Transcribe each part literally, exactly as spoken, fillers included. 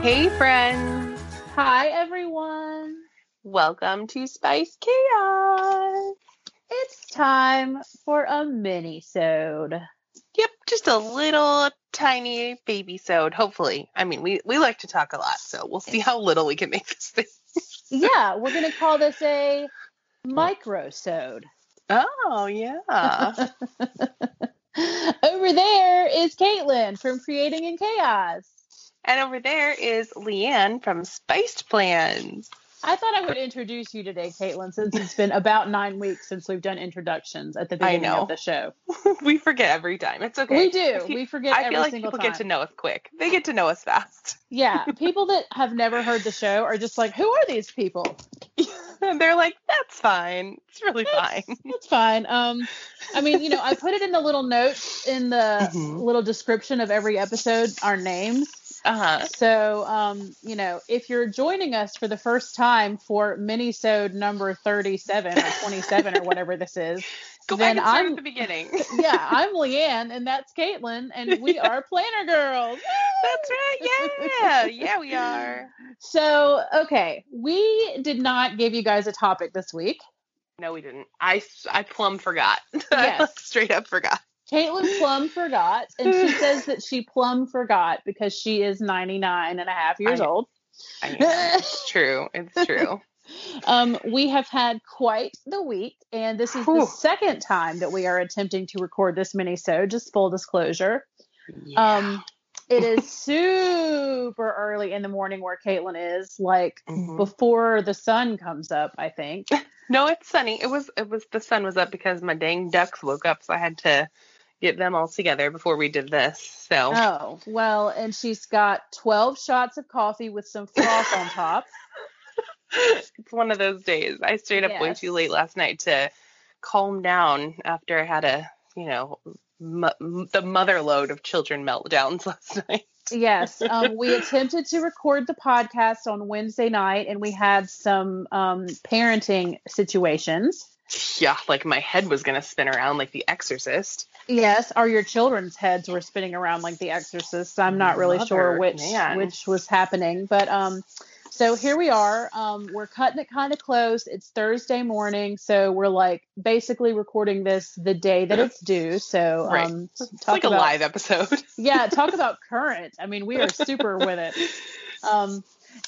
Hey friends. Hi everyone. Welcome to Spice Chaos. It's time for a mini-sode. Yep, just a little tiny baby-sode, hopefully. I mean, we, we like to talk a lot, so we'll see how little we can make this thing. Yeah, we're going to call this a micro-sode. Oh, yeah. Over there is Caitlin from Creating in Chaos. And over there is Leanne from Spiced Plans. I thought I would introduce you today, Caitlin, since it's been about nine weeks since we've done introductions at the beginning of the show. We forget every time. It's okay. We do. We forget every single time. I feel like people get to know us quick. They get to know us fast. Yeah. People that have never heard the show are just like, who are these people? And they're like, that's fine. It's really that's, fine. That's fine. Um, I mean, you know, I put it in the little notes in the mm-hmm. little description of every episode, our names. Uh-huh. So, um, you know, if you're joining us for the first time for mini-sode number thirty-seven or twenty-seven or whatever this is, Go then back I'm at the beginning. Yeah, I'm Leanne and that's Caitlin and we are Planner Girls. That's right. Yeah. Yeah, we are. So, okay. We did not give you guys a topic this week. No, we didn't. I, I plumb forgot. Yes. Straight up forgot. Caitlin plum forgot, and she says that she plum forgot because she is ninety-nine and a half years I, old. I know. It's true. It's true. um, we have had quite the week, and this is Whew. the second time that we are attempting to record this mini-sode, just full disclosure. Yeah. Um, it is super early in the morning where Caitlin is, like mm-hmm. before the sun comes up, I think. No, it's sunny. It was, it was, the sun was up because my dang ducks woke up, so I had to get them all together before we did this. So oh well, and she's got twelve shots of coffee with some froth on top. It's one of those days. I stayed up yes. way too late last night to calm down after I had a, you know, m- the mother load of children meltdowns last night. Yes, um, we attempted to record the podcast on Wednesday night, and we had some um, parenting situations. Yeah, like my head was going to spin around like the Exorcist. Yes, or your children's heads were spinning around like the Exorcist. I'm not really Mother, sure which man. which was happening. But um, so here we are. Um, we're cutting it kind of close. It's Thursday morning. So we're like basically recording this the day that it's due. So right. um, talk it's like about, a live episode. Yeah, talk about current. I mean, we are super with it. Um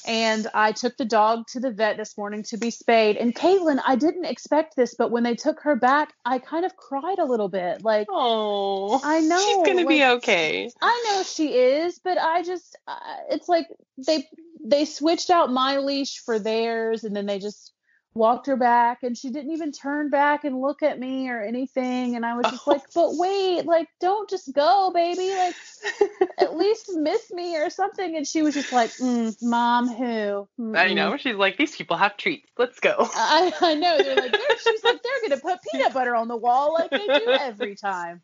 And I took the dog to the vet this morning to be spayed. And Caitlin, I didn't expect this, but when they took her back, I kind of cried a little bit. Like, oh, I know she's going like, to be okay. I know she is, but I just, uh, it's like they, they switched out my leash for theirs. And then they just walked her back and she didn't even turn back and look at me or anything. And I was just oh. like, but wait, like, don't just go, baby. Like, at least miss me or something. And she was just like, mm, mom, who? Mm-mm. I know. She's like, these people have treats. Let's go. I, I know. They're like, they're, she's like, they're going to put peanut butter on the wall like they do every time.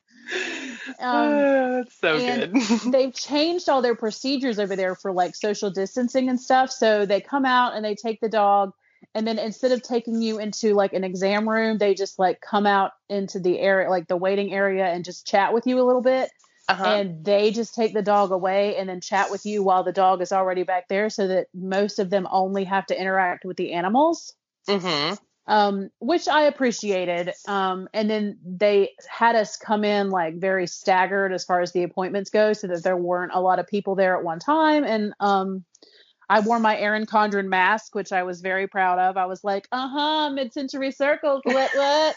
Um, uh, that's so good. They've changed all their procedures over there for like social distancing and stuff. So they come out and they take the dog. And then instead of taking you into like an exam room, they just like come out into the area, like the waiting area, and just chat with you a little bit. Uh-huh. And they just take the dog away and then chat with you while the dog is already back there so that most of them only have to interact with the animals, mm-hmm. um, which I appreciated. Um, and then they had us come in like very staggered as far as the appointments go so that there weren't a lot of people there at one time. And, um, I wore my Erin Condren mask, which I was very proud of. I was like, uh-huh, mid-century circles, what, what?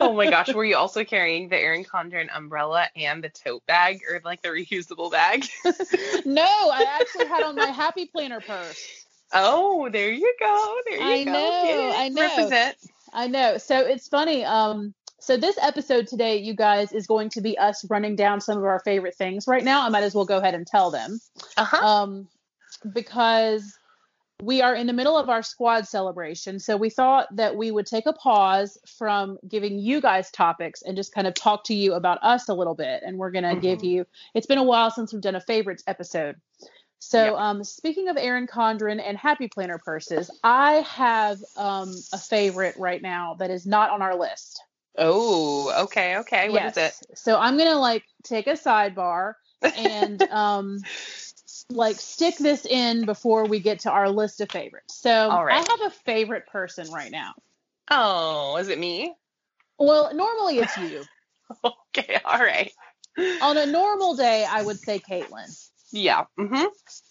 Oh my gosh, were you also carrying the Erin Condren umbrella and the tote bag, or like the reusable bag? No, I actually had on my Happy Planner purse. Oh, there you go, there you I go. I know, I know. Represent. I know. So it's funny. Um, so this episode today, you guys, is going to be us running down some of our favorite things. Right now, I might as well go ahead and tell them. Uh-huh. Um, because we are in the middle of our squad celebration. So we thought that we would take a pause from giving you guys topics and just kind of talk to you about us a little bit. And we're going to mm-hmm. give you, it's been a while since we've done a favorites episode. So yep. um, speaking of Erin Condren and Happy Planner purses, I have um, a favorite right now that is not on our list. Oh, okay. Okay. What yes. is it? So I'm going to like take a sidebar and um, like stick this in before we get to our list of favorites. So all right. I have a favorite person right now. Oh, is it me? Well, normally it's you. Okay. All right. On a normal day, I would say Caitlin. Yeah. Mm-hmm.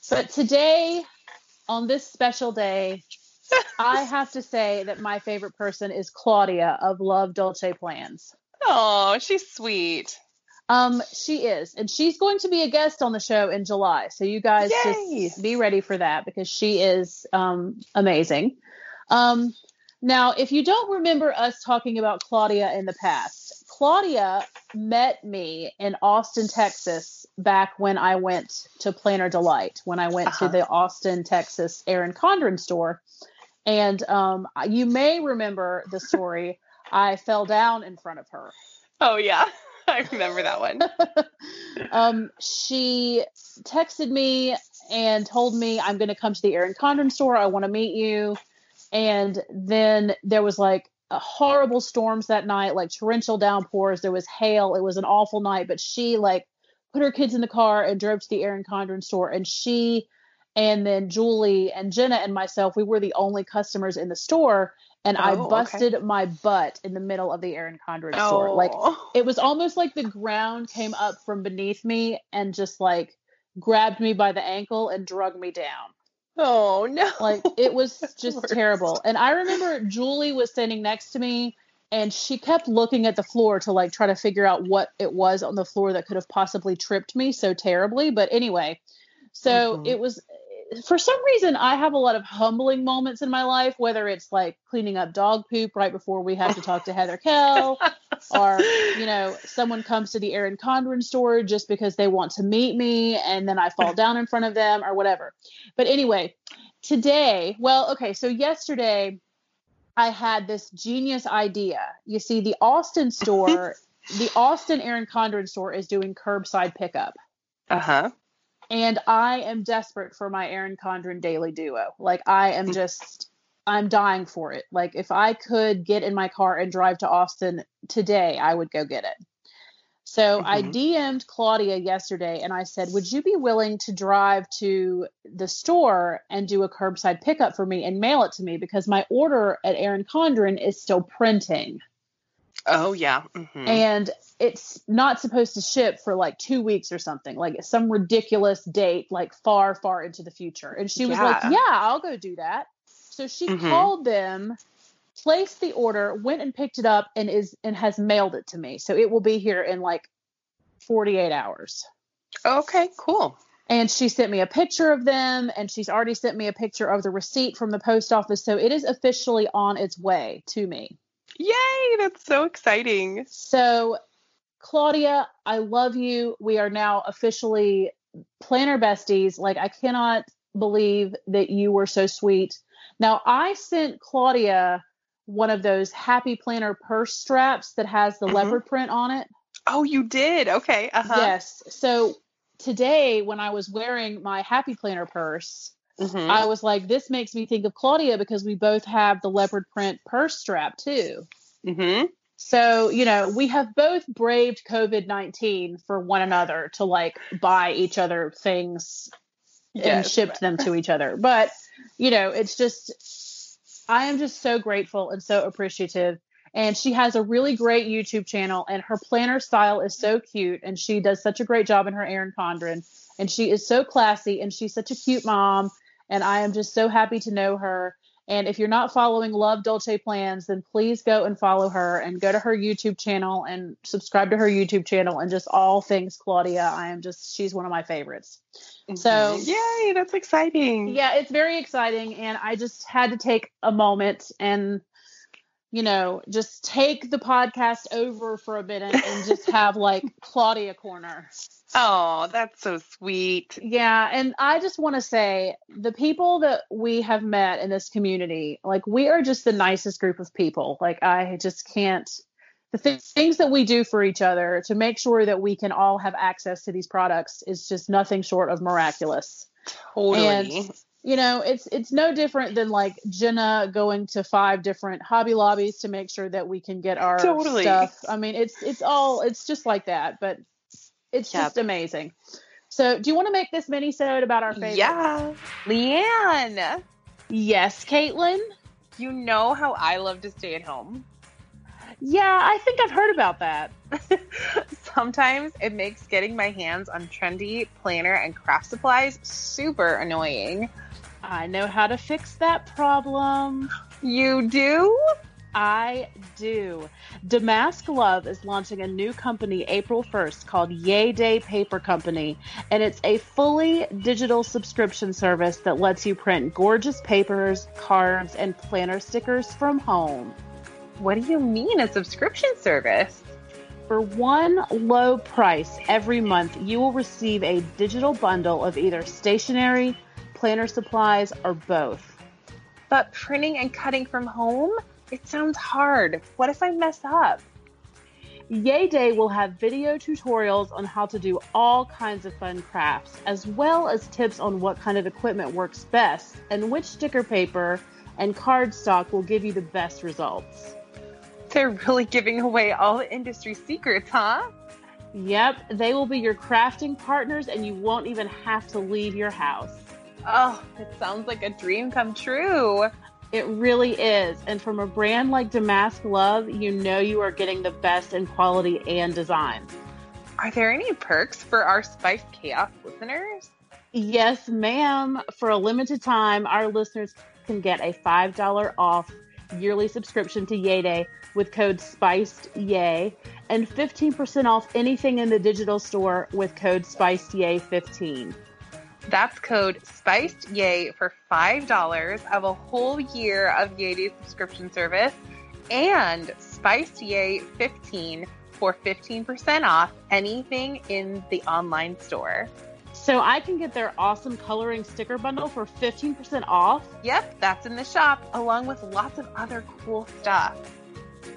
But today, on this special day, I have to say that my favorite person is Claudia of Love Dulce Plans. Oh, she's sweet. Um, she is. And she's going to be a guest on the show in July. So you guys Yay! Just be ready for that because she is um, amazing. Um, now, if you don't remember us talking about Claudia in the past, Claudia met me in Austin, Texas, back when I went to Planner Delight, when I went uh-huh. to the Austin, Texas Erin Condren store. And um, you may remember the story. I fell down in front of her. Oh, yeah. I remember that one. um, she texted me and told me, I'm going to come to the Erin Condren store. I want to meet you. And then there was like horrible storms that night, like torrential downpours. There was hail. It was an awful night, but she like put her kids in the car and drove to the Erin Condren store. And she, and then Julie and Jenna and myself, we were the only customers in the store. And oh, I busted okay. my butt in the middle of the Erin Condren oh. store. Like it was almost like the ground came up from beneath me and just like grabbed me by the ankle and dragged me down. Oh no. Like it was just terrible. And I remember Julie was sitting next to me and she kept looking at the floor to like try to figure out what it was on the floor that could have possibly tripped me so terribly. But anyway, so mm-hmm. it was, for some reason, I have a lot of humbling moments in my life, whether it's like cleaning up dog poop right before we have to talk to Heather Kell or, you know, someone comes to the Erin Condren store just because they want to meet me and then I fall down in front of them or whatever. But anyway, today, well, okay, so yesterday I had this genius idea. You see, the Austin store, the Austin Erin Condren store is doing curbside pickup. Uh-huh. And I am desperate for my Erin Condren daily duo. Like I am just, I'm dying for it. Like if I could get in my car and drive to Austin today, I would go get it. So mm-hmm. I D M'd Claudia yesterday and I said, would you be willing to drive to the store and do a curbside pickup for me and mail it to me? Because my order at Erin Condren is still printing. Oh yeah. Mm-hmm. And it's not supposed to ship for like two weeks or something, like some ridiculous date, like far, far into the future. And she was yeah. like, yeah, I'll go do that. So she mm-hmm. called them, placed the order, went and picked it up and is, and has mailed it to me. So it will be here in like forty-eight hours. Okay, cool. And she sent me a picture of them and she's already sent me a picture of the receipt from the post office. So it is officially on its way to me. Yay, that's so exciting. So Claudia, I love you. We are now officially planner besties. Like I cannot believe that you were so sweet. Now I sent Claudia one of those Happy Planner purse straps that has the mm-hmm. leopard print on it. Oh, you did? Okay. Uh-huh. Yes. So today when I was wearing my Happy Planner purse, mm-hmm. I was like, this makes me think of Claudia because we both have the leopard print purse strap too. Mm-hmm. So, you know, we have both braved COVID nineteen for one another to like buy each other things yes. and shipped them to each other. But, you know, it's just, I am just so grateful and so appreciative. And she has a really great YouTube channel and her planner style is so cute. And she does such a great job in her Erin Condren. And she is so classy and she's such a cute mom. And I am just so happy to know her. And if you're not following Love Dulce Plans, then please go and follow her and go to her YouTube channel and subscribe to her YouTube channel and just all things Claudia. I am just, she's one of my favorites. Mm-hmm. So yay, that's exciting. Yeah, it's very exciting. And I just had to take a moment and, you know, just take the podcast over for a minute and just have like Claudia Corner. Oh, that's so sweet. Yeah. And I just want to say the people that we have met in this community, like we are just the nicest group of people. Like I just can't, the th- things that we do for each other to make sure that we can all have access to these products is just nothing short of miraculous. Totally. And, you know, it's, it's no different than like Jenna going to five different Hobby Lobbies to make sure that we can get our totally. stuff. I mean, it's, it's all, it's just like that, but it's yep. just amazing. So do you want to make this mini-sode about our favorite? Yeah. Leanne. Yes, Caitlin. You know how I love to stay at home. Yeah, I think I've heard about that. Sometimes it makes getting my hands on trendy planner and craft supplies super annoying. I know how to fix that problem. You do? I do. Damask Love is launching a new company April first called Yay Day Paper Company, and it's a fully digital subscription service that lets you print gorgeous papers, cards, and planner stickers from home. What do you mean a subscription service? For one low price every month, you will receive a digital bundle of either stationery, planner supplies, or both. But printing and cutting from home? It sounds hard. What if I mess up? Yay Day will have video tutorials on how to do all kinds of fun crafts, as well as tips on what kind of equipment works best and which sticker paper and cardstock will give you the best results. They're really giving away all the industry secrets, huh? Yep, they will be your crafting partners and you won't even have to leave your house. Oh, it sounds like a dream come true. It really is. And from a brand like Damask Love, you know you are getting the best in quality and design. Are there any perks for our Spice Chaos listeners? Yes, ma'am. For a limited time, our listeners can get a five dollars off yearly subscription to Yay Day with code SPICEDYAY and fifteen percent off anything in the digital store with code SPICEDYAY fifteen. That's code SPICEDYAY for five dollars of a whole year of Yay Day subscription service and SPICEDYAY fifteen for fifteen percent off anything in the online store. So I can get their awesome coloring sticker bundle for fifteen percent off? Yep, that's in the shop along with lots of other cool stuff.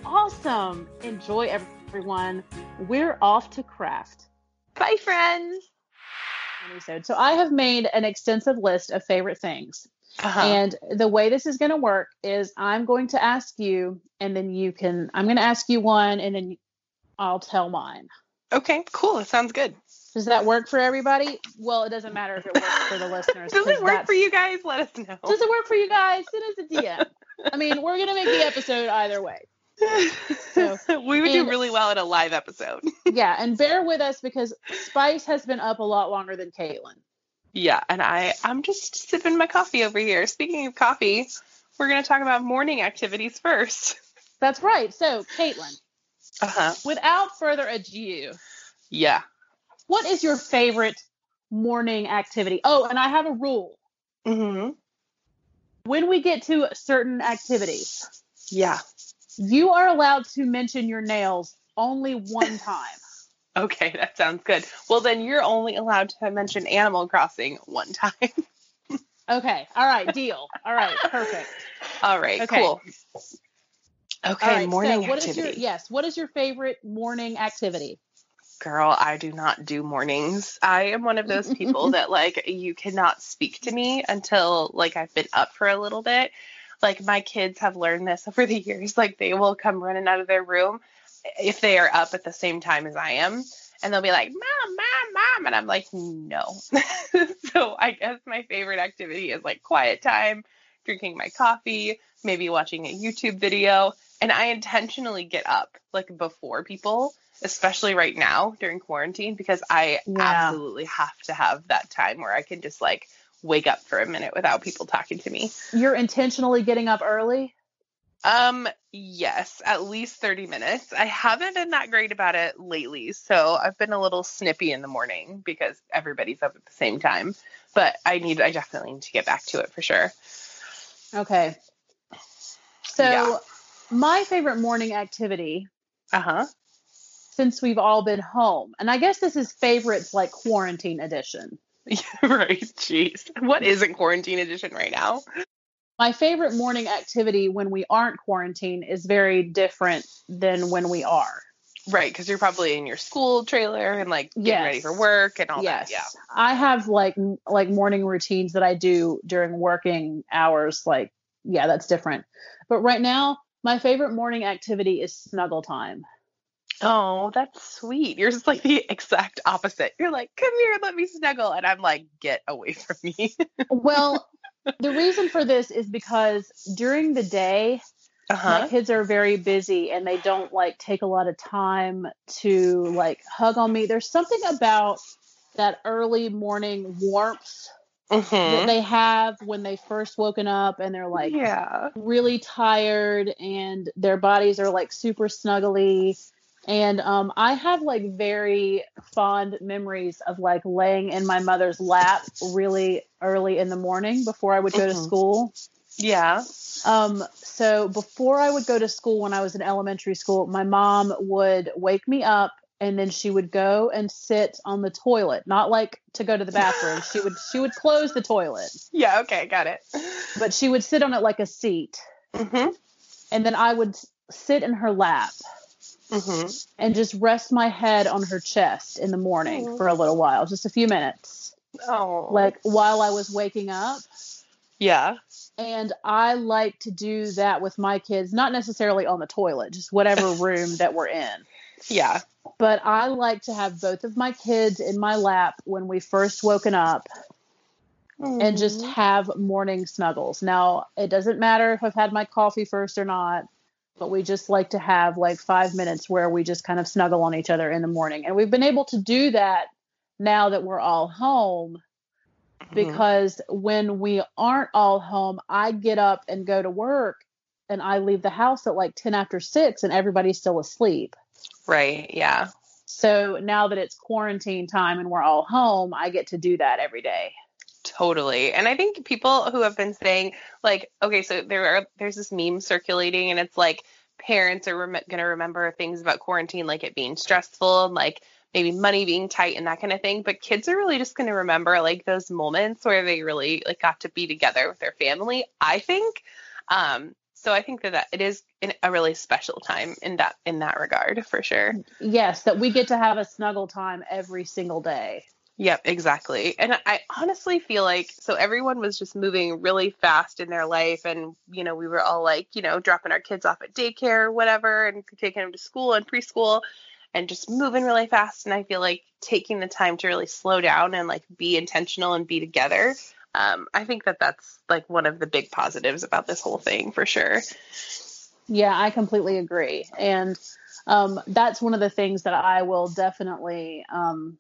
Awesome. Enjoy, everyone. We're off to craft. Bye, friends. So I have made an extensive list of favorite things. Uh-huh. And the way this is going to work is I'm going to ask you and then you can, I'm going to ask you one and then I'll tell mine. Okay, cool. That sounds good. Does that work for everybody? Well, it doesn't matter if it works for the listeners. Does it work for you guys? Let us know. Does it work for you guys? Send us a D M. I mean, we're going to make the episode either way. So, we would and, do really well at a live episode. Yeah, and bear with us because Spice has been up a lot longer than Caitlin. Yeah, and I, I'm just sipping my coffee over here. Speaking of coffee, we're going to talk about morning activities first. That's right. So, Caitlin, uh-huh. without further ado, yeah, what is your favorite morning activity? Oh, and I have a rule. Mm-hmm. When we get to certain activities. Yeah. You are allowed to mention your nails only one time. Okay, that sounds good. Well, then you're only allowed to mention Animal Crossing one time. Okay, all right, deal. All right, perfect. All right, okay. Cool. Okay, right, morning so what activity. Is your, yes, what is your favorite morning activity? Girl, I do not do mornings. I am one of those people that, like, you cannot speak to me until, like, I've been up for a little bit. Like, my kids have learned this over the years. Like, they will come running out of their room if they are up at the same time as I am. And they'll be like, Mom, Mom, Mom. And I'm like, no. So I guess my favorite activity is, like, quiet time, drinking my coffee, maybe watching a YouTube video. And I intentionally get up, like, before people, especially right now during quarantine, because I yeah. absolutely have to have that time where I can just, like, wake up for a minute without people talking to me. You're intentionally getting up early? Um, yes, at least thirty minutes. I haven't been that great about it lately, so I've been a little snippy in the morning because everybody's up at the same time, but I need, I definitely need to get back to it for sure. Okay. So yeah. My favorite morning activity, uh-huh, since we've all been home, and I guess this is favorites like quarantine edition. Yeah, right. Jeez. What isn't quarantine edition right now? My favorite morning activity when we aren't quarantined is very different than when we are. Right, because you're probably in your school trailer and like getting yes. ready for work and all yes. that. Yeah, I have like like morning routines that I do during working hours. Like, yeah, that's different. But right now, my favorite morning activity is snuggle time. Oh, that's sweet. You're just like the exact opposite. You're like, come here, let me snuggle. And I'm like, get away from me. Well, the reason for this is because during the day, uh-huh, my kids are very busy and they don't like take a lot of time to like hug on me. There's something about that early morning warmth mm-hmm. that they have when they first woken up and they're like yeah. really tired and their bodies are like super snuggly. And um, I have like very fond memories of like laying in my mother's lap really early in the morning before I would go mm-hmm. to school. Yeah. Um. So before I would go to school, when I was in elementary school, my mom would wake me up and then she would go and sit on the toilet, not like to go to the bathroom. she would she would close the toilet. Yeah. Okay. Got it. But she would sit on it like a seat. Mm-hmm. And then I would sit in her lap. Mm-hmm. And just rest my head on her chest in the morning mm. for a little while, just a few minutes. Oh, like while I was waking up. Yeah. And I like to do that with my kids, not necessarily on the toilet, just whatever room that we're in. Yeah. But I like to have both of my kids in my lap when we first woken up mm. and just have morning snuggles. Now, it doesn't matter if I've had my coffee first or not. But we just like to have like five minutes where we just kind of snuggle on each other in the morning. And we've been able to do that now that we're all home mm-hmm. because when we aren't all home, I get up and go to work and I leave the house at like ten after six and everybody's still asleep. Right. Yeah. So now that it's quarantine time and we're all home, I get to do that every day. Totally. And I think people who have been saying like, okay, so there are, there's this meme circulating and it's like parents are rem- going to remember things about quarantine, like it being stressful and like maybe money being tight and that kind of thing. But kids are really just going to remember like those moments where they really like got to be together with their family, I think. Um, so I think that, that it is a really special time in that, in that regard for sure. Yes. That we get to have a snuggle time every single day. Yep, exactly. And I honestly feel like, so everyone was just moving really fast in their life. And, you know, we were all like, you know, dropping our kids off at daycare or whatever and taking them to school and preschool and just moving really fast. And I feel like taking the time to really slow down and like be intentional and be together. Um, I think that that's like one of the big positives about this whole thing for sure. Yeah, I completely agree. And um, that's one of the things that I will definitely um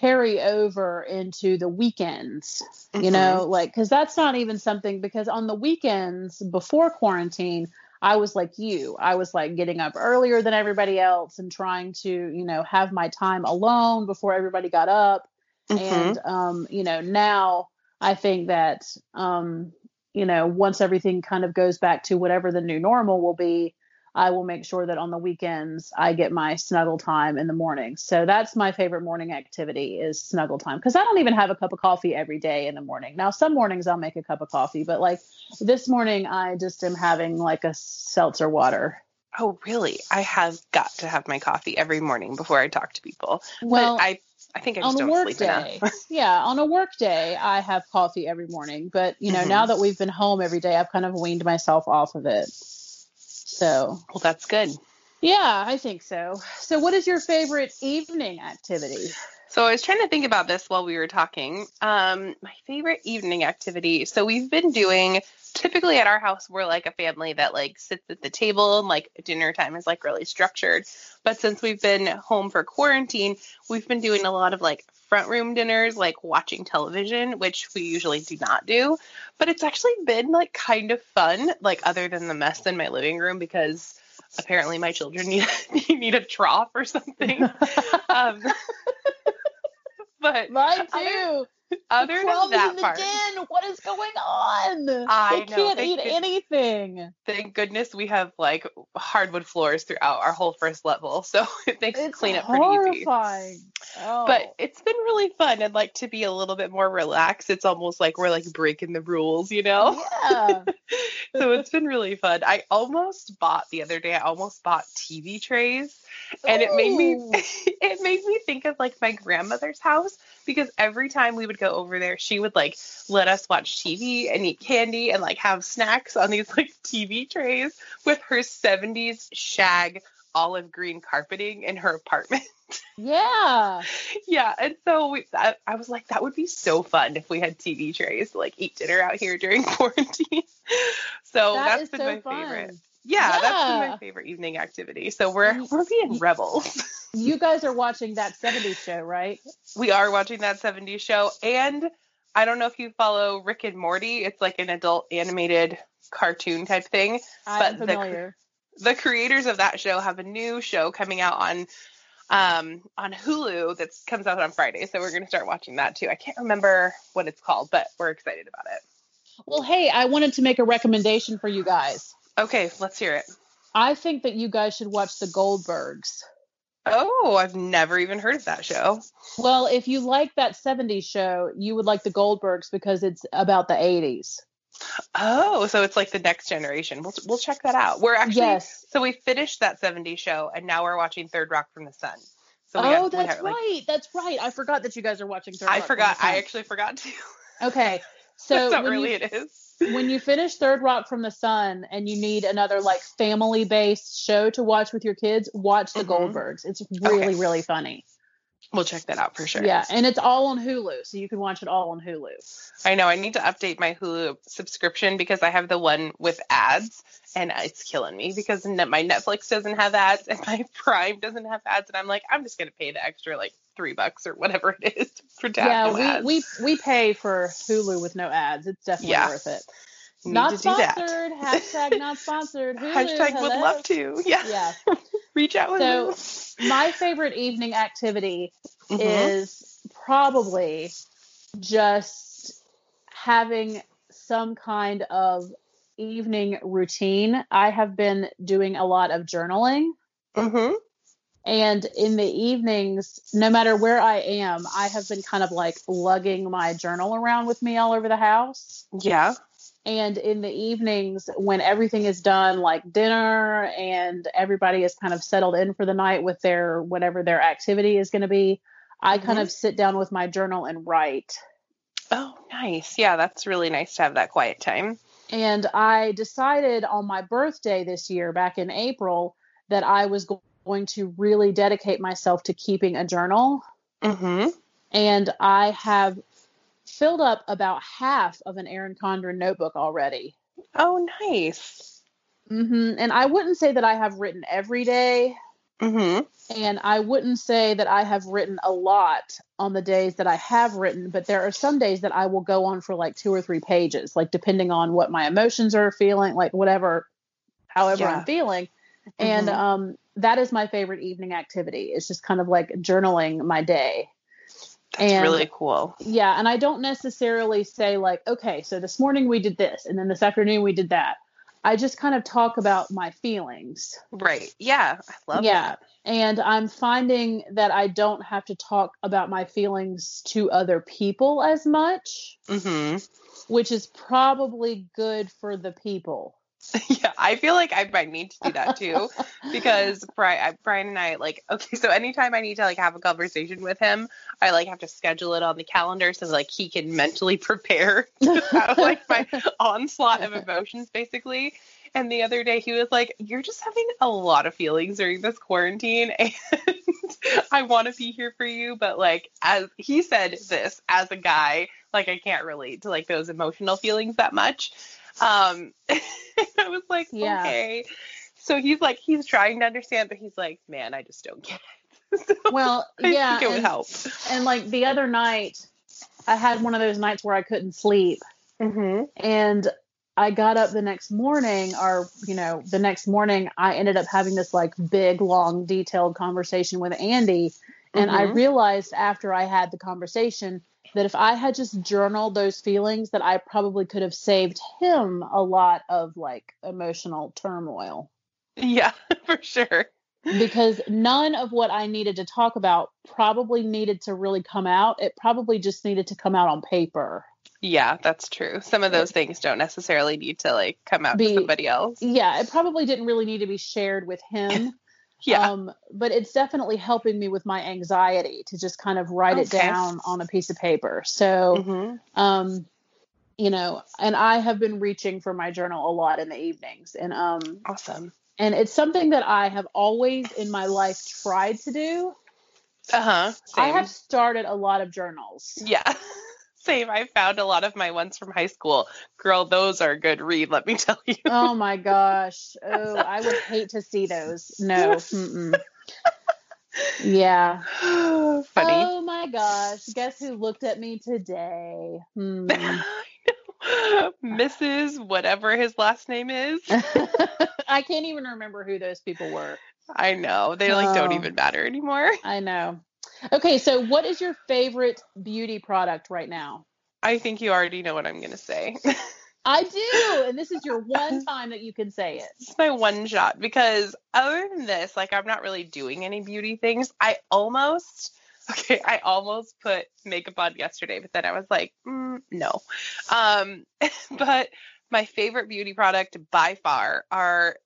carry over into the weekends, you mm-hmm. know, like, because that's not even something, because on the weekends before quarantine, I was like you, I was like getting up earlier than everybody else and trying to, you know, have my time alone before everybody got up. Mm-hmm. And, um, you know, now I think that, um, you know, once everything kind of goes back to whatever the new normal will be, I will make sure that on the weekends I get my snuggle time in the morning. So that's my favorite morning activity is snuggle time. Cause I don't even have a cup of coffee every day in the morning. Now some mornings I'll make a cup of coffee, but like this morning I just am having like a seltzer water. Oh really? I have got to have my coffee every morning before I talk to people. Well, but I, I think I just don't sleep enough. Yeah. On a work day, I have coffee every morning, but you know, mm-hmm. now that we've been home every day, I've kind of weaned myself off of it. So, well, that's good. Yeah, I think so. So what is your favorite evening activity? So I was trying to think about this while we were talking. Um, my favorite evening activity. So we've been doing typically at our house, we're like a family that like sits at the table and like dinner time is like really structured. But since we've been home for quarantine, we've been doing a lot of like front room dinners, like watching television, which we usually do not do. But it's actually been like kind of fun, like other than the mess in my living room, because apparently my children need need a trough or something. um, but mine too. Other than that in the part, den. What is going on? I they know, can't eat good- anything. Thank goodness we have like hardwood floors throughout our whole first level, so it makes it's clean up pretty easy. Oh. But it's been really fun, and like to be a little bit more relaxed. It's almost like we're like breaking the rules, you know? Yeah. So it's been really fun. I almost bought the other day. I almost bought T V trays, and Ooh. it made me it made me think of like my grandmother's house, because every time we would go over there, she would like let us watch T V and eat candy and like have snacks on these like T V trays with her seventies shag olive green carpeting in her apartment. Yeah. Yeah. And so we, I, I was like, that would be so fun if we had T V trays to like eat dinner out here during quarantine. So that that's been so my fun. favorite. Yeah, yeah, that's been my favorite evening activity. So we're we're being rebels. You guys are watching That seventies Show, right? We are watching That seventies Show. And I don't know if you follow Rick and Morty. It's like an adult animated cartoon type thing. I'm but familiar. The, the creators of that show have a new show coming out on um on Hulu that comes out on Friday. So we're going to start watching that too. I can't remember what it's called, but we're excited about it. Well, hey, I wanted to make a recommendation for you guys. Okay, let's hear it. I think that you guys should watch The Goldbergs. Oh, I've never even heard of that show. Well, if you like That seventies Show, you would like The Goldbergs because it's about the eighties. Oh, so it's like the next generation. We'll we'll check that out. We're actually yes. So we finished That seventies Show, and now we're watching Third Rock from the Sun. So we oh, have, that's we have, right. Like, that's right. I forgot that you guys are watching Third I Rock forgot. From the Sun. I actually forgot to. Okay. So that's how early you, it is. When you finish Third Rock from the Sun and you need another like family-based show to watch with your kids, watch The mm-hmm. Goldbergs. It's really, okay. really funny. We'll check that out for sure. Yeah, and it's all on Hulu, so you can watch it all on Hulu. I know. I need to update my Hulu subscription because I have the one with ads, and it's killing me because my Netflix doesn't have ads and my Prime doesn't have ads, and I'm like, I'm just going to pay the extra like three bucks or whatever it is for to yeah, have no ads. we we we pay for Hulu with no ads. It's definitely yeah. worth it. Need not to sponsored. Do that. Hashtag not sponsored. Hulu, hashtag hello. Would love to. Yeah. Yeah. Reach out with me. So my favorite evening activity mm-hmm. is probably just having some kind of evening routine. I have been doing a lot of journaling. Mm-hmm. And in the evenings, no matter where I am, I have been kind of like lugging my journal around with me all over the house. Yeah. And in the evenings, when everything is done, like dinner and everybody is kind of settled in for the night with their whatever their activity is going to be, I mm-hmm. kind of sit down with my journal and write. Oh, nice. Yeah, that's really nice to have that quiet time. And I decided on my birthday this year, back in April, that I was go- going to really dedicate myself to keeping a journal. Mm-hmm. And I have filled up about half of an Erin Condren notebook already. Oh, nice. Mm-hmm. And I wouldn't say that I have written every day. Mm-hmm. And I wouldn't say that I have written a lot on the days that I have written, but there are some days that I will go on for like two or three pages, like depending on what my emotions are feeling, like whatever, however yeah. I'm feeling. Mm-hmm. And um, that is my favorite evening activity. It's just kind of like journaling my day. That's and, really cool. Yeah. And I don't necessarily say like, okay, so this morning we did this, and then this afternoon we did that. I just kind of talk about my feelings. Right. Yeah. I love yeah. that. And I'm finding that I don't have to talk about my feelings to other people as much, mm-hmm. which is probably good for the people. Yeah, I feel like I might need to do that too, because Brian, Brian and I, like, okay, so anytime I need to, like, have a conversation with him, I, like, have to schedule it on the calendar so, like, he can mentally prepare to have, like, my onslaught of emotions, basically. And the other day, he was like, you're just having a lot of feelings during this quarantine, and I want to be here for you, but, like, as he said this, as a guy, like, I can't relate to, like, those emotional feelings that much. Um, I was like, yeah. okay. So he's like, he's trying to understand, but he's like, man, I just don't get it. So well, I yeah, think it would and, help. And like the other night, I had one of those nights where I couldn't sleep, mm-hmm. and I got up the next morning, or you know, the next morning, I ended up having this like big, long, detailed conversation with Andy, and mm-hmm. I realized after I had the conversation that if I had just journaled those feelings, that I probably could have saved him a lot of like emotional turmoil. Yeah, for sure. Because none of what I needed to talk about probably needed to really come out. It probably just needed to come out on paper. Yeah, that's true. Some of those things don't necessarily need to like come out be, to somebody else. Yeah, it probably didn't really need to be shared with him. Yeah. Um, but it's definitely helping me with my anxiety to just kind of write okay. it down on a piece of paper. So, mm-hmm. um, you know, and I have been reaching for my journal a lot in the evenings. And um, awesome. And it's something that I have always in my life tried to do. Uh-huh. Same. I have started a lot of journals. Yeah. Same. I found a lot of my ones from high school. Girl, those are a good read, let me tell you. Oh my gosh. Oh, I would hate to see those. No. Mm-mm. Yeah. Funny. Oh my gosh. Guess who looked at me today? Hmm. Missus Whatever his last name is. I can't even remember who those people were. I know. They like oh, don't even matter anymore. I know. Okay, so what is your favorite beauty product right now? I think you already know what I'm going to say. I do, and this is your one time that you can say it. It's my one shot, because other than this, like I'm not really doing any beauty things. I almost... Okay, I almost put makeup on yesterday, but then I was like, mm, no. Um, but my favorite beauty product by far are,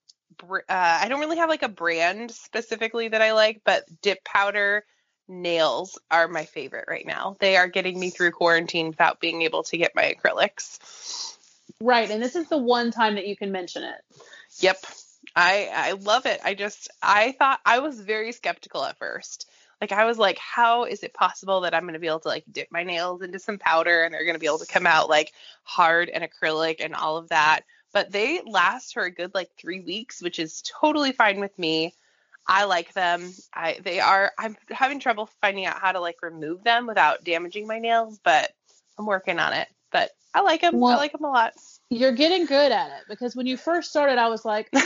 uh, I don't really have like a brand specifically that I like, but dip powder nails are my favorite right now. They are getting me through quarantine without being able to get my acrylics. Right, and this is the one time that you can mention it. Yep, I, I love it. I just, I thought, I was very skeptical at first. Like, I was like, how is it possible that I'm going to be able to, like, dip my nails into some powder and they're going to be able to come out, like, hard and acrylic and all of that? But they last for a good, like, three weeks, which is totally fine with me. I like them. I They are – I'm having trouble finding out how to, like, remove them without damaging my nails, but I'm working on it. But I like them. Well, I like them a lot. You're getting good at it, because when you first started, I was like –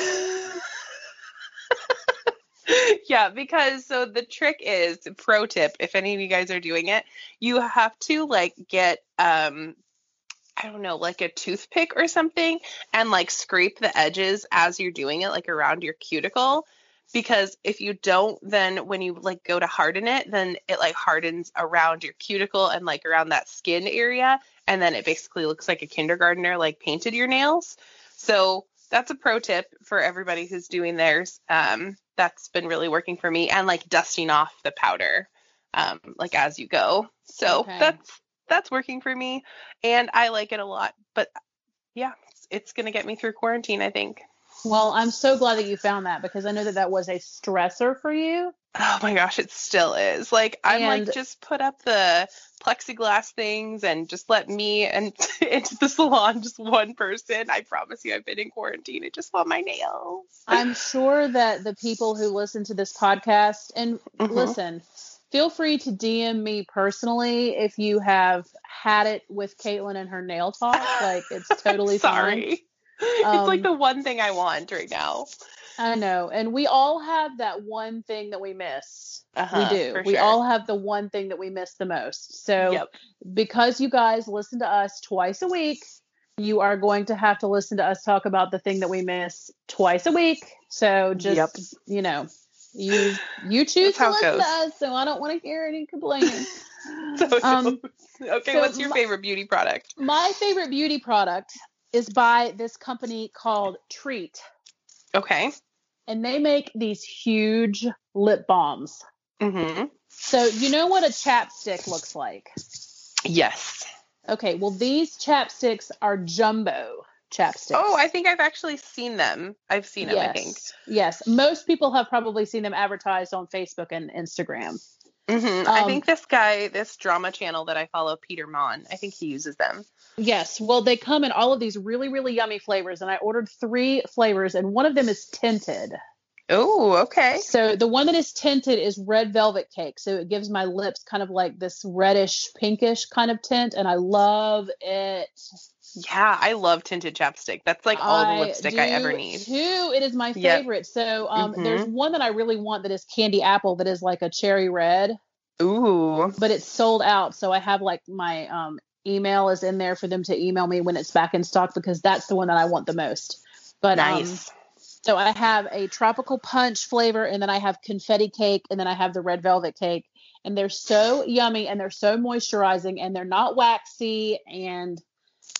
Yeah, because so the trick is, pro tip, if any of you guys are doing it, you have to like get, um, I don't know, like a toothpick or something and like scrape the edges as you're doing it, like around your cuticle. Because if you don't, then when you like go to harden it, then it like hardens around your cuticle and like around that skin area. And then it basically looks like a kindergartner like painted your nails. So that's a pro tip for everybody who's doing theirs. Um, that's been really working for me, and like dusting off the powder, um, like as you go. So okay. that's, that's working for me, and I like it a lot, but yeah, it's, it's going to get me through quarantine, I think. Well, I'm so glad that you found that, because I know that that was a stressor for you. Oh my gosh, it still is. Like, I'm and... like, just put up the plexiglass things and just let me and into the salon, just one person. I promise you, I've been in quarantine. I just want my nails. I'm sure that the people who listen to this podcast, and mm-hmm. listen, feel free to D M me personally if you have had it with Caitlin and her nail talk. Like, it's totally sorry. Fine. It's um, like the one thing I want right now. I know. And we all have that one thing that we miss. Uh-huh, we do. We sure. all have the one thing that we miss the most. So yep. because you guys listen to us twice a week, you are going to have to listen to us talk about the thing that we miss twice a week. So just, yep. you know, you you choose to listen to us. So I don't want to hear any complaining. so um, okay. So what's your my, favorite beauty product? My favorite beauty product is by this company called Treat. Okay. And they make these huge lip balms. Mm-hmm. So you know what a chapstick looks like? Yes. Okay. Well, these chapsticks are jumbo chapsticks. Oh, I think I've actually seen them. I've seen them, yes. I think. Yes. Most people have probably seen them advertised on Facebook and Instagram. Mm-hmm. Um, I think this guy, this drama channel that I follow, Peter Mon, I think he uses them. Yes. Well, they come in all of these really, really yummy flavors, and I ordered three flavors, and one of them is tinted. Oh, okay. So the one that is tinted is Red Velvet Cake. So it gives my lips kind of like this reddish, pinkish kind of tint. And I love it. Yeah, I love tinted chapstick. That's like all I the lipstick I ever need. Too. It is my favorite. Yep. So um, mm-hmm. there's one that I really want that is Candy Apple that is like a cherry red. Ooh. But it's sold out. So I have like my um, email is in there for them to email me when it's back in stock because that's the one that I want the most. But nice. Um, So I have a tropical punch flavor, and then I have confetti cake, and then I have the red velvet cake, and they're so yummy, and they're so moisturizing, and they're not waxy, and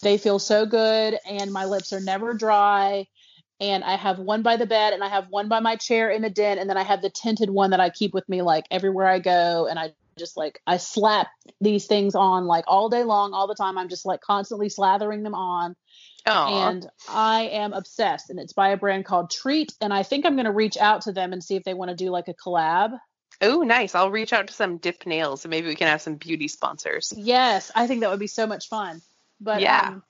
they feel so good, and my lips are never dry, and I have one by the bed, and I have one by my chair in the den, and then I have the tinted one that I keep with me, like, everywhere I go, and I just, like, I slap these things on, like, all day long, all the time. I'm just, like, constantly slathering them on. Aww. And I am obsessed, and it's by a brand called Treat, and I think I'm going to reach out to them and see if they want to do like a collab. Oh, nice. I'll reach out to some Dipped Nails, and maybe we can have some beauty sponsors. Yes, I think that would be so much fun. But yeah, um,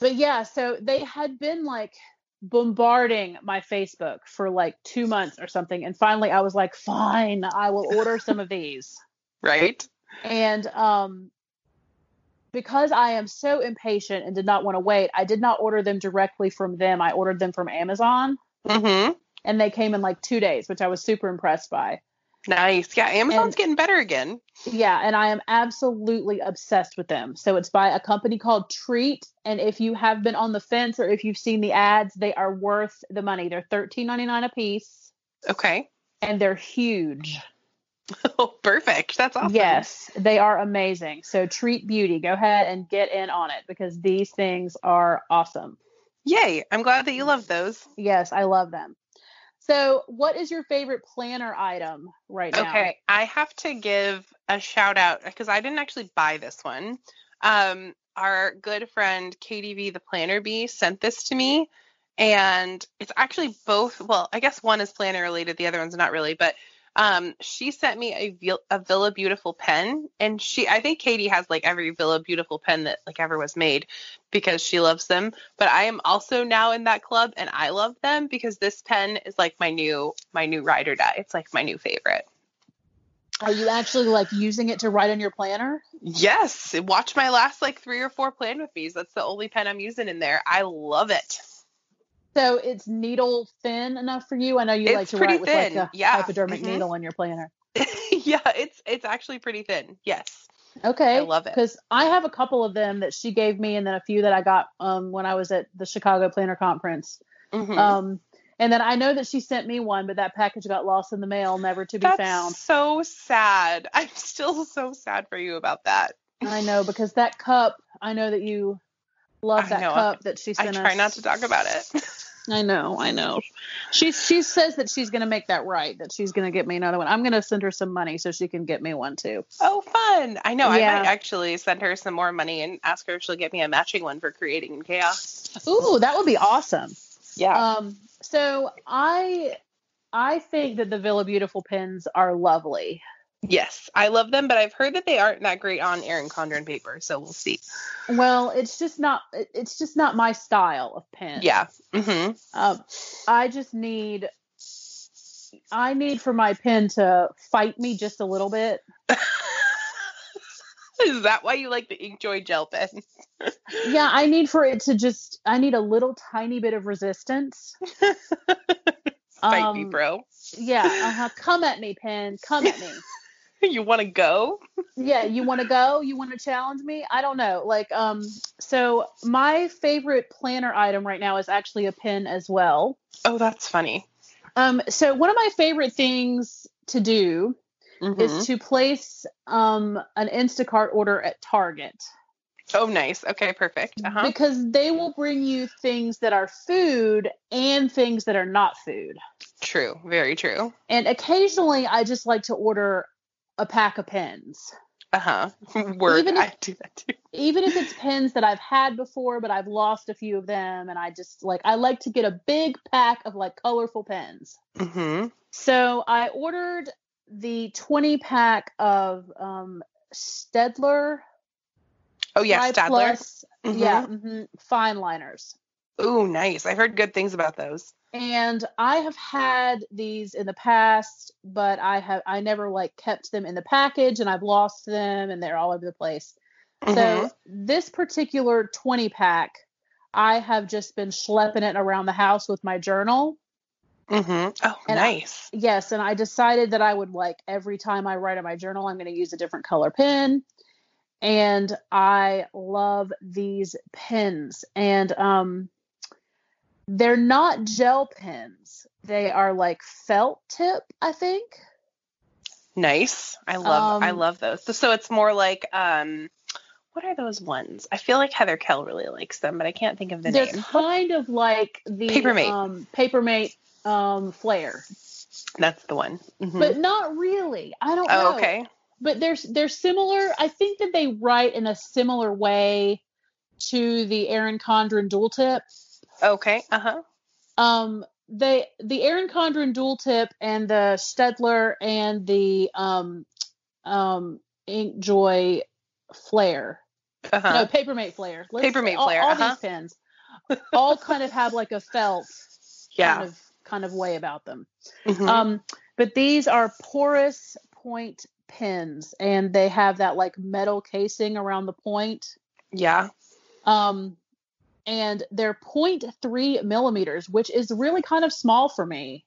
but yeah, so they had been like bombarding my Facebook for like two months or something, and finally I was like, fine, I will order some of these. Right. And um because I am so impatient and did not want to wait, I did not order them directly from them. I ordered them from Amazon, mm-hmm. and they came in like two days, which I was super impressed by. Nice. Yeah. Amazon's and, getting better again. Yeah. And I am absolutely obsessed with them. So it's by a company called Treat. And if you have been on the fence or if you've seen the ads, they are worth the money. They're thirteen ninety-nine a piece. Okay. And they're huge. Oh, perfect. That's awesome. Yes, they are amazing. So Treat Beauty, go ahead and get in on it because these things are awesome. Yay. I'm glad that you love those. Yes, I love them. So what is your favorite planner item right now? Okay, I have to give a shout out because I didn't actually buy this one. Um, our good friend Katie V, the Planner Bee, sent this to me, and it's actually both. Well, I guess one is planner related. The other one's not really, but Um, she sent me a, a Villa Beautiful pen, and she, I think Katie has like every Villa Beautiful pen that like ever was made because she loves them, but I am also now in that club and I love them because this pen is like my new, my new ride or die. It's like my new favorite. Are you actually like using it to write on your planner? Yes. Watch my last like three or four plan with me's. That's the only pen I'm using in there. I love it. So it's needle thin enough for you? I know you it's like to write with thin. like a yeah. hypodermic mm-hmm. needle on your planner. Yeah, it's it's actually pretty thin. Yes. Okay. I love it. Because I have a couple of them that she gave me and then a few that I got um, when I was at the Chicago Planner Conference. Mm-hmm. Um, and then I know that she sent me one, but that package got lost in the mail, never to be That's found. So sad. I'm still so sad for you about that. I know, because that cup, I know that you love that know, cup that she sent us. I try us. not to talk about it. I know, I know. She she says that she's going to make that right, that she's going to get me another one. I'm going to send her some money so she can get me one too. Oh, fun. I know. Yeah. I might actually send her some more money and ask her if she'll get me a matching one for Creating in Chaos. Ooh, that would be awesome. Yeah. Um. So I I think that the Villa Beautiful pens are lovely. Yes, I love them, but I've heard that they aren't that great on Erin Condren paper, so we'll see. Well, it's just not it's just not my style of pen. Yeah. Mm-hmm. Um, I just need I need for my pen to fight me just a little bit. Is that why you like the Inkjoy gel pen? Yeah, I need for it to just I need a little tiny bit of resistance. Fight um, me, bro. Yeah, uh-huh. Come at me, pen. Come at me. You want to go? Yeah, you want to go? You want to challenge me? I don't know. Like, um, so my favorite planner item right now is actually a pen as well. Oh, that's funny. Um, so one of my favorite things to do mm-hmm. is to place um an Instacart order at Target. Oh, nice. Okay, perfect. Uh-huh. Because they will bring you things that are food and things that are not food. True. Very true. And occasionally I just like to order a pack of pens. Uh-huh. Word. Even if, I do that too. Even if it's pens that I've had before, but I've lost a few of them. And I just like, I like to get a big pack of like colorful pens. Mm-hmm. So I ordered the twenty pack of um, Staedtler. Oh, yeah, Staedtler. Mm-hmm. Yeah, mm-hmm. fine liners. Ooh, nice. I've heard good things about those. And I have had these in the past, but I have I never like kept them in the package, and I've lost them, and they're all over the place. Mm-hmm. So this particular twenty pack, I have just been schlepping it around the house with my journal. Mm-hmm. Oh, and nice. I, yes. And I decided that I would like every time I write in my journal, I'm going to use a different color pen. And I love these pens. And um, they're not gel pens. They are like felt tip, I think. Nice. I love, um, I love those. So, so it's more like, um, what are those ones? I feel like Heather Kell really likes them, but I can't think of the they're name. They're kind of like the Papermate, um, Papermate um, flare. That's the one. Mm-hmm. But not really. I don't oh, know. Okay. But they're, they're similar. I think that they write in a similar way to the Erin Condren dual tip. Okay. Uh-huh. Um, they, the Erin Condren dual tip and the Staedtler and the um, um, Inkjoy flare. Uh-huh. No, Papermate flare. Let's Papermate flare. All, all uh-huh. these pens all kind of have like a felt yeah. kind of kind of way about them. Mm-hmm. Um, but these are porous point pens, and they have that like metal casing around the point. Yeah. Um, and they're zero point three millimeters, which is really kind of small for me.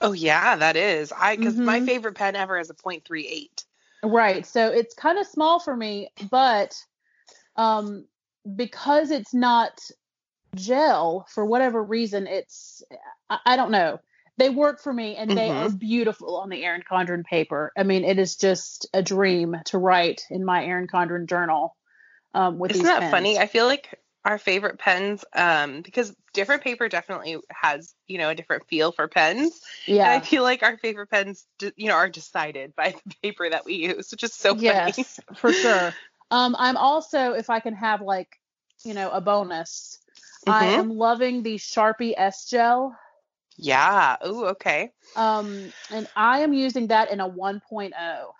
Oh yeah, that is. I because mm-hmm. my favorite pen ever is a zero point three eight. Right. So it's kind of small for me, but um, because it's not gel, for whatever reason, it's, I, I don't know. They work for me, and mm-hmm. they are beautiful on the Erin Condren paper. I mean, it is just a dream to write in my Erin Condren journal um, with Isn't these pens. Isn't that funny? I feel like our favorite pens, um, because different paper definitely has, you know, a different feel for pens. Yeah. And I feel like our favorite pens, you know, are decided by the paper that we use, which is so funny. Yes, for sure. Um, I'm also, if I can have like, you know, a bonus, mm-hmm. I am loving the Sharpie S gel. Yeah. Oh, okay. Um, and I am using that in a one point oh.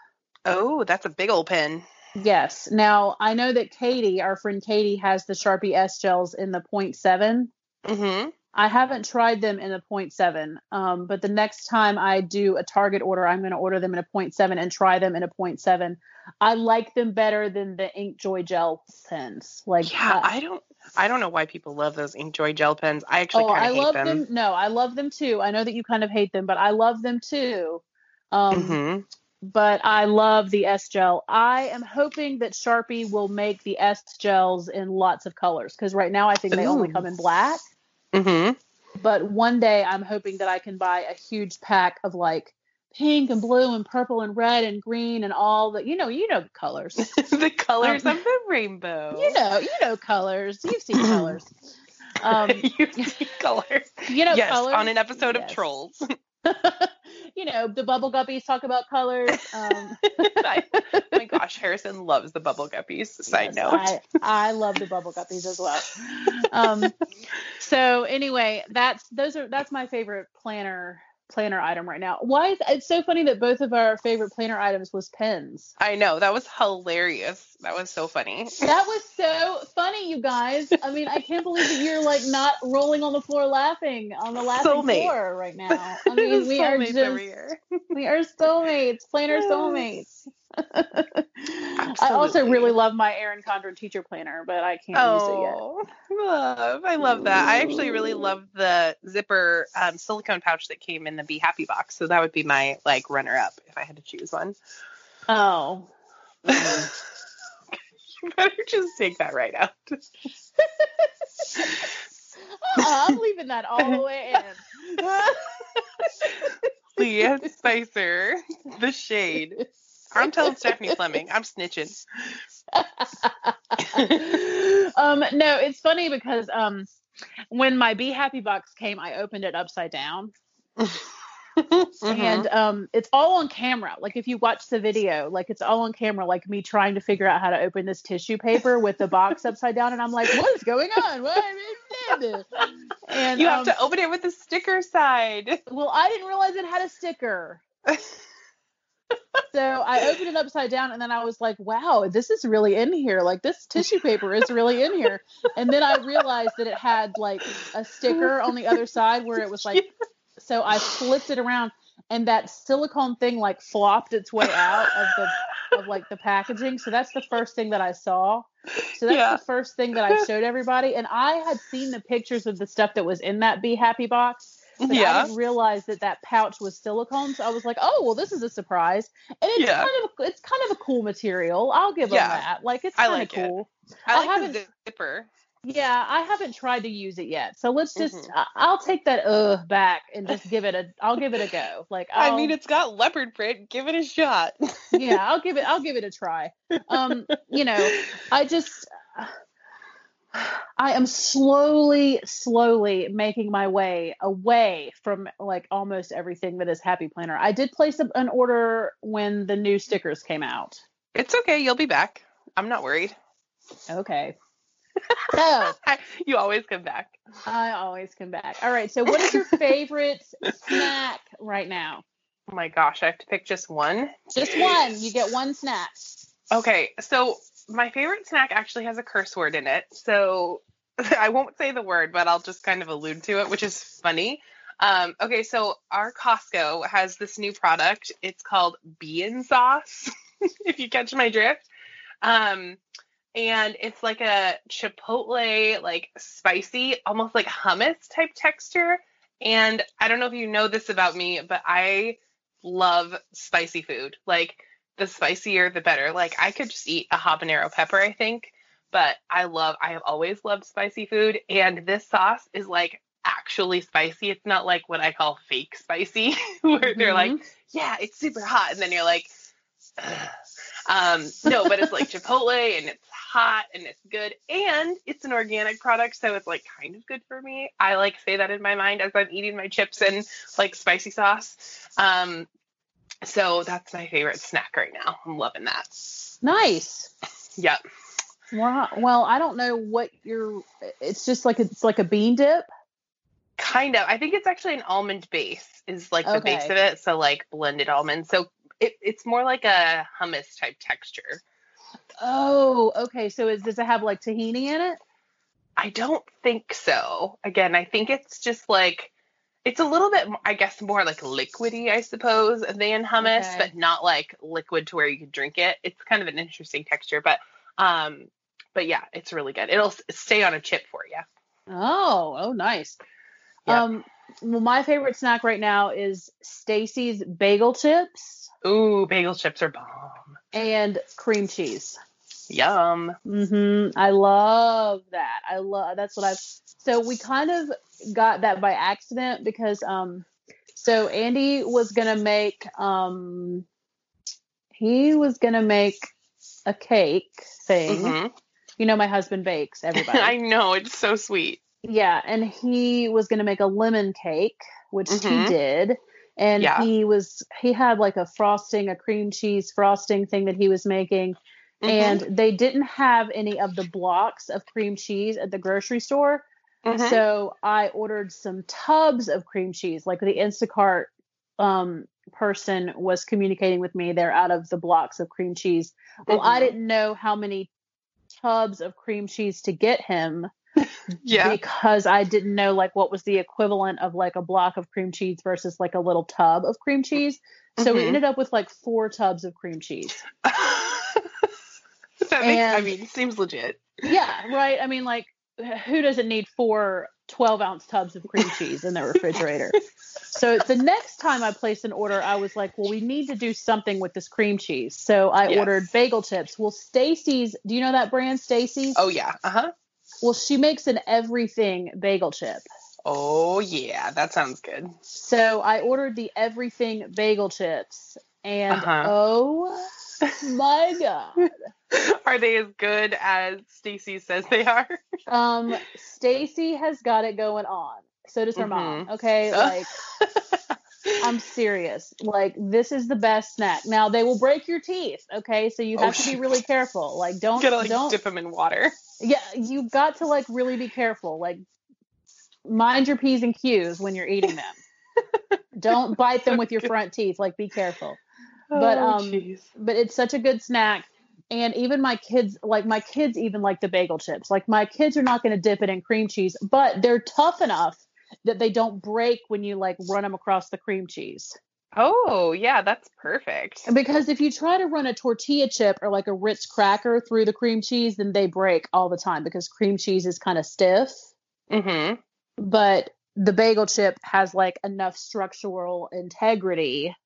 Oh, that's a big old pen. Yes. Now, I know that Katie, our friend Katie, has the Sharpie S gels in the zero point seven. Mm-hmm. I haven't tried them in a zero point seven, um, but the next time I do a Target order, I'm going to order them in a zero point seven and try them in a zero point seven. I like them better than the Inkjoy gel pens. Like, yeah, uh, I don't, I don't know why people love those Inkjoy gel pens. I actually oh, kind of hate love them. them. No, I love them too. I know that you kind of hate them, but I love them too. Um, mm-hmm. But I love the S gel. I am hoping that Sharpie will make the S gels in lots of colors, because right now I think they Ooh. only come in black. Mm-hmm. But one day I'm hoping that I can buy a huge pack of like pink and blue and purple and red and green and all the, you know, you know, colors, the colors um, of the rainbow, you know, you know, colors, you've seen colors, um, you've seen colors, you know, yes, colors. On an episode yes. of Trolls. You know, the bubble guppies talk about colors. Um, I, my gosh, Harrison loves the bubble guppies. Side yes, note. I, I love the bubble guppies as well. Um, so anyway, that's those are that's my favorite planner planner item right now. Why is it's so funny that both of our favorite planner items was pens? I know, that was hilarious. That was so funny. That was so funny, you guys. I mean, I can't believe that you're like not rolling on the floor laughing on the laughing soulmate. floor right now. I mean, we are just we are soulmates, planner soulmates. I also really love my Erin Condren teacher planner, but I can't oh, use it yet. Love. I love that. Ooh. I actually really love the zipper um, silicone pouch that came in the Be Happy box. So that would be my like runner up if I had to choose one. Oh. Mm. You better just take that right out. uh-uh, I'm leaving that all the way in. Leah Spicer, the shade. I'm telling Stephanie Fleming. I'm snitching. um, no, it's funny because um, when my Be Happy box came, I opened it upside down. Mm-hmm. And um, it's all on camera. Like if you watch the video, like it's all on camera, like me trying to figure out how to open this tissue paper with the box upside down. And I'm like, what is going on? What is and, you have um, to open it with the sticker side. Well, I didn't realize it had a sticker. So I opened it upside down, and then I was like, wow, this is really in here. Like, this tissue paper is really in here. And then I realized that it had, like, a sticker on the other side where it was, like, so I flipped it around, and that silicone thing, like, flopped its way out of the, of, like, the packaging. So that's the first thing that I saw. So that's yeah. the first thing that I showed everybody. And I had seen the pictures of the stuff that was in that Be Happy box. But yeah. I didn't realize that that pouch was silicone, so I was like, "Oh, well, this is a surprise." And it's yeah. kind of it's kind of a cool material. I'll give yeah. them that. Like, it's kind of like cool. It. I, I like haven't, the zipper. Yeah, I haven't tried to use it yet, so let's just. Mm-hmm. I, I'll take that uh back and just give it a. I'll give it a go. Like, I'll, I mean, it's got leopard print. Give it a shot. yeah, I'll give it. I'll give it a try. Um, you know, I just. Uh, I am slowly, slowly making my way away from, like, almost everything that is Happy Planner. I did place a, an order when the new stickers came out. It's okay. You'll be back. I'm not worried. Okay. So, you always come back. I always come back. All right. So what is your favorite snack right now? Oh, my gosh. I have to pick just one? Just one. You get one snack. Okay. So... my favorite snack actually has a curse word in it, so I won't say the word, but I'll just kind of allude to it, which is funny. Um, okay, so our Costco has this new product. It's called Bean Sauce, if you catch my drift. Um, and it's like a chipotle, like spicy, almost like hummus type texture. And I don't know if you know this about me, but I love spicy food. Like, the spicier, the better. Like, I could just eat a habanero pepper, I think, but I love, I have always loved spicy food. And this sauce is, like, actually spicy. It's not like what I call fake spicy, where mm-hmm. they're like, yeah, it's super hot. And then you're like, ugh. Um, no, but it's like Chipotle, and it's hot, and it's good. And it's an organic product, so it's, like, kind of good for me. I, like, say that in my mind as I'm eating my chips and, like, spicy sauce. Um, So that's my favorite snack right now. I'm loving that. Nice. Yep. Wow. Well, I don't know what your, it's just like, it's like a bean dip. Kind of. I think it's actually an almond base is like okay. the base of it. So, like, blended almonds. So it, it's more like a hummus type texture. Oh, okay. So is, does it have, like, tahini in it? I don't think so. Again, I think it's just like, it's a little bit, I guess, more like liquidy, I suppose, than hummus, okay. but not like liquid to where you could drink it. It's kind of an interesting texture, but, um, but yeah, it's really good. It'll stay on a chip for you. Oh, oh, nice. Yep. Um, well, my favorite snack right now is Stacy's bagel chips. Ooh, bagel chips are bomb. And cream cheese. Yum. Mm-hmm. I love that. I love, that's what I've, so we kind of got that by accident because, um, so Andy was going to make, um, he was going to make a cake thing. Mm-hmm. You know, my husband bakes, everybody. I know. It's so sweet. Yeah. And he was going to make a lemon cake, which mm-hmm. he did. And yeah. he was, he had like a frosting, a cream cheese frosting thing that he was making. Mm-hmm. And they didn't have any of the blocks of cream cheese at the grocery store. Mm-hmm. So I ordered some tubs of cream cheese. Like, the Instacart um, person was communicating with me. They're out of the blocks of cream cheese. Well, mm-hmm. I didn't know how many tubs of cream cheese to get him yeah. because I didn't know, like, what was the equivalent of, like, a block of cream cheese versus, like, a little tub of cream cheese. So mm-hmm. we ended up with, like, four tubs of cream cheese. That makes, and, I mean, it seems legit. Yeah, right. I mean, like, who doesn't need four twelve-ounce tubs of cream cheese in their refrigerator? So the next time I placed an order, I was like, well, we need to do something with this cream cheese. So I yes. ordered bagel chips. Well, Stacy's, do you know that brand, Stacy's? Oh, yeah. Uh-huh. Well, she makes an everything bagel chip. Oh, yeah. That sounds good. So I ordered the everything bagel chips. And uh-huh. oh... my God. Are they as good as Stacy says they are? um, Stacy has got it going on. So does her mm-hmm. mom. Okay. Like, I'm serious. Like, this is the best snack. Now, they will break your teeth. Okay. So you have oh, to be really careful. Like, don't, you gotta, like, don't dip them in water. Yeah. You've got to, like, really be careful. Like, mind your P's and Q's when you're eating them. Don't bite them with your front teeth. Like, be careful. But oh, um, geez. But it's such a good snack. And even my kids, like my kids even like the bagel chips. Like my kids are not going to dip it in cream cheese, but they're tough enough that they don't break when you like run them across the cream cheese. Oh, yeah, that's perfect. Because if you try to run a tortilla chip or like a Ritz cracker through the cream cheese, then they break all the time because cream cheese is kind of stiff. Mm-hmm. But the bagel chip has like enough structural integrity.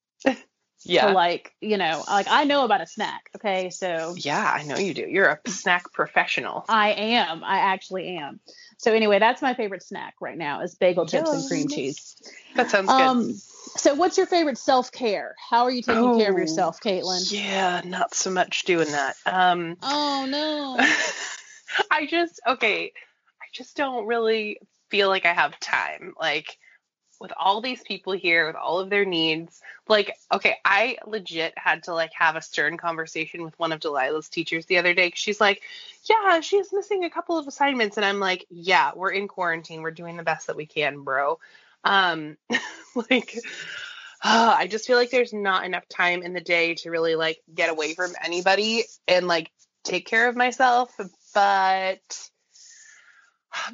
Yeah. So like, you know, like I know about a snack. Okay. So yeah, I know you do. You're a snack professional. I am. I actually am. So anyway, that's my favorite snack right now is bagel chips yes. and cream cheese. That sounds good. Um, so what's your favorite self-care? How are you taking oh, care of yourself, Caitlin? Yeah. Not so much doing that. Um, oh no. I just, okay. I just don't really feel like I have time. Like, with all these people here, with all of their needs, like, okay, I legit had to like have a stern conversation with one of Delilah's teachers the other day. She's like, yeah, she's missing a couple of assignments. And I'm like, yeah, we're in quarantine. We're doing the best that we can, bro. Um, like, oh, I just feel like there's not enough time in the day to really like get away from anybody and like take care of myself. But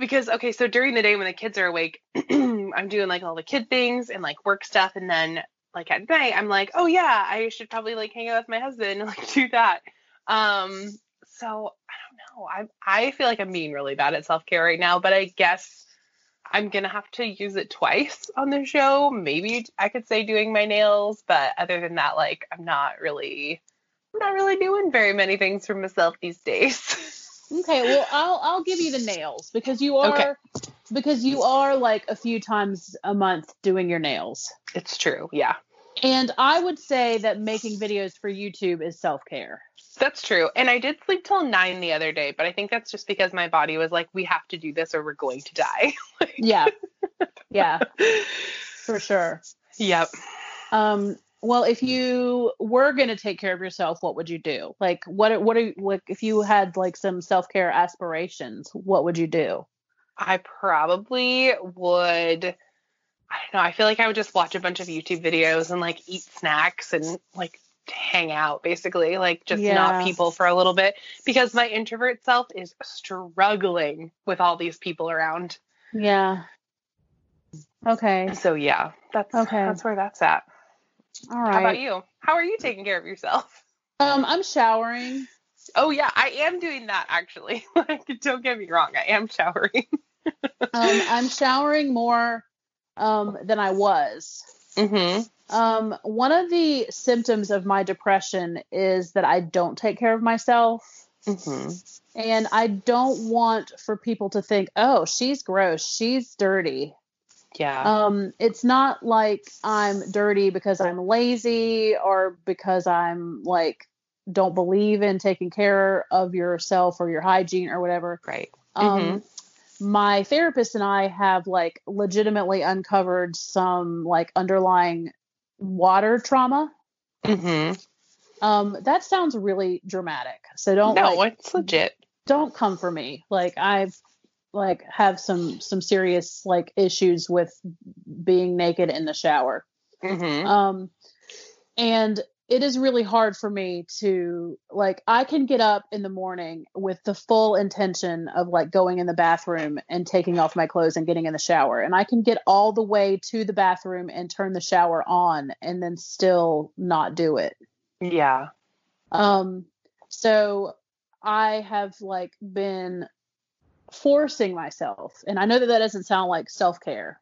because, okay, so during the day when the kids are awake, I'm doing like all the kid things and like work stuff. And then like at night, I'm like, oh yeah, I should probably like hang out with my husband and like do that. Um, so I don't know. I I feel like I'm being really bad at self-care right now, but I guess I'm going to have to use it twice on the show. Maybe I could say doing my nails, but other than that, like I'm not really, I'm not really doing very many things for myself these days. Okay, well, I'll I'll give you the nails because you are okay. because you are like a few times a month doing your nails. It's true, yeah. And I would say that making videos for YouTube is self-care. That's true. And I did sleep till nine the other day, but I think that's just because my body was like, we have to do this or we're going to die. Like... Yeah. Yeah. For sure. Yep. Um Well, if you were going to take care of yourself, what would you do? Like, what, what are like, if you had like some self-care aspirations, what would you do? I probably would, I don't know. I feel like I would just watch a bunch of YouTube videos and like eat snacks and like hang out basically, like just yeah. not people for a little bit because my introvert self is struggling with all these people around. Yeah. Okay. So yeah, that's, okay. that's where that's at. All right. How about you? How are you taking care of yourself? Um, I'm showering. Oh yeah, I am doing that actually. Like, don't get me wrong, I am showering. um, I'm showering more um than I was. Mm-hmm. Um, one of the symptoms of my depression is that I don't take care of myself. Mm-hmm. And I don't want for people to think, oh, she's gross, she's dirty. Yeah. Um, it's not like I'm dirty because I'm lazy or because I'm like, don't believe in taking care of yourself or your hygiene or whatever. Right. Um, mm-hmm. My therapist and I have like legitimately uncovered some like underlying water trauma. Mm-hmm. Um, that sounds really dramatic. So don't, no, like, it's legit. Don't come for me. Like I've, like have some some serious like issues with being naked in the shower. Mm-hmm. Um and it is really hard for me to like I can get up in the morning with the full intention of like going in the bathroom and taking off my clothes and getting in the shower, and I can get all the way to the bathroom and turn the shower on and then still not do it. Yeah. Um so I have like been forcing myself. And I know that that doesn't sound like self-care,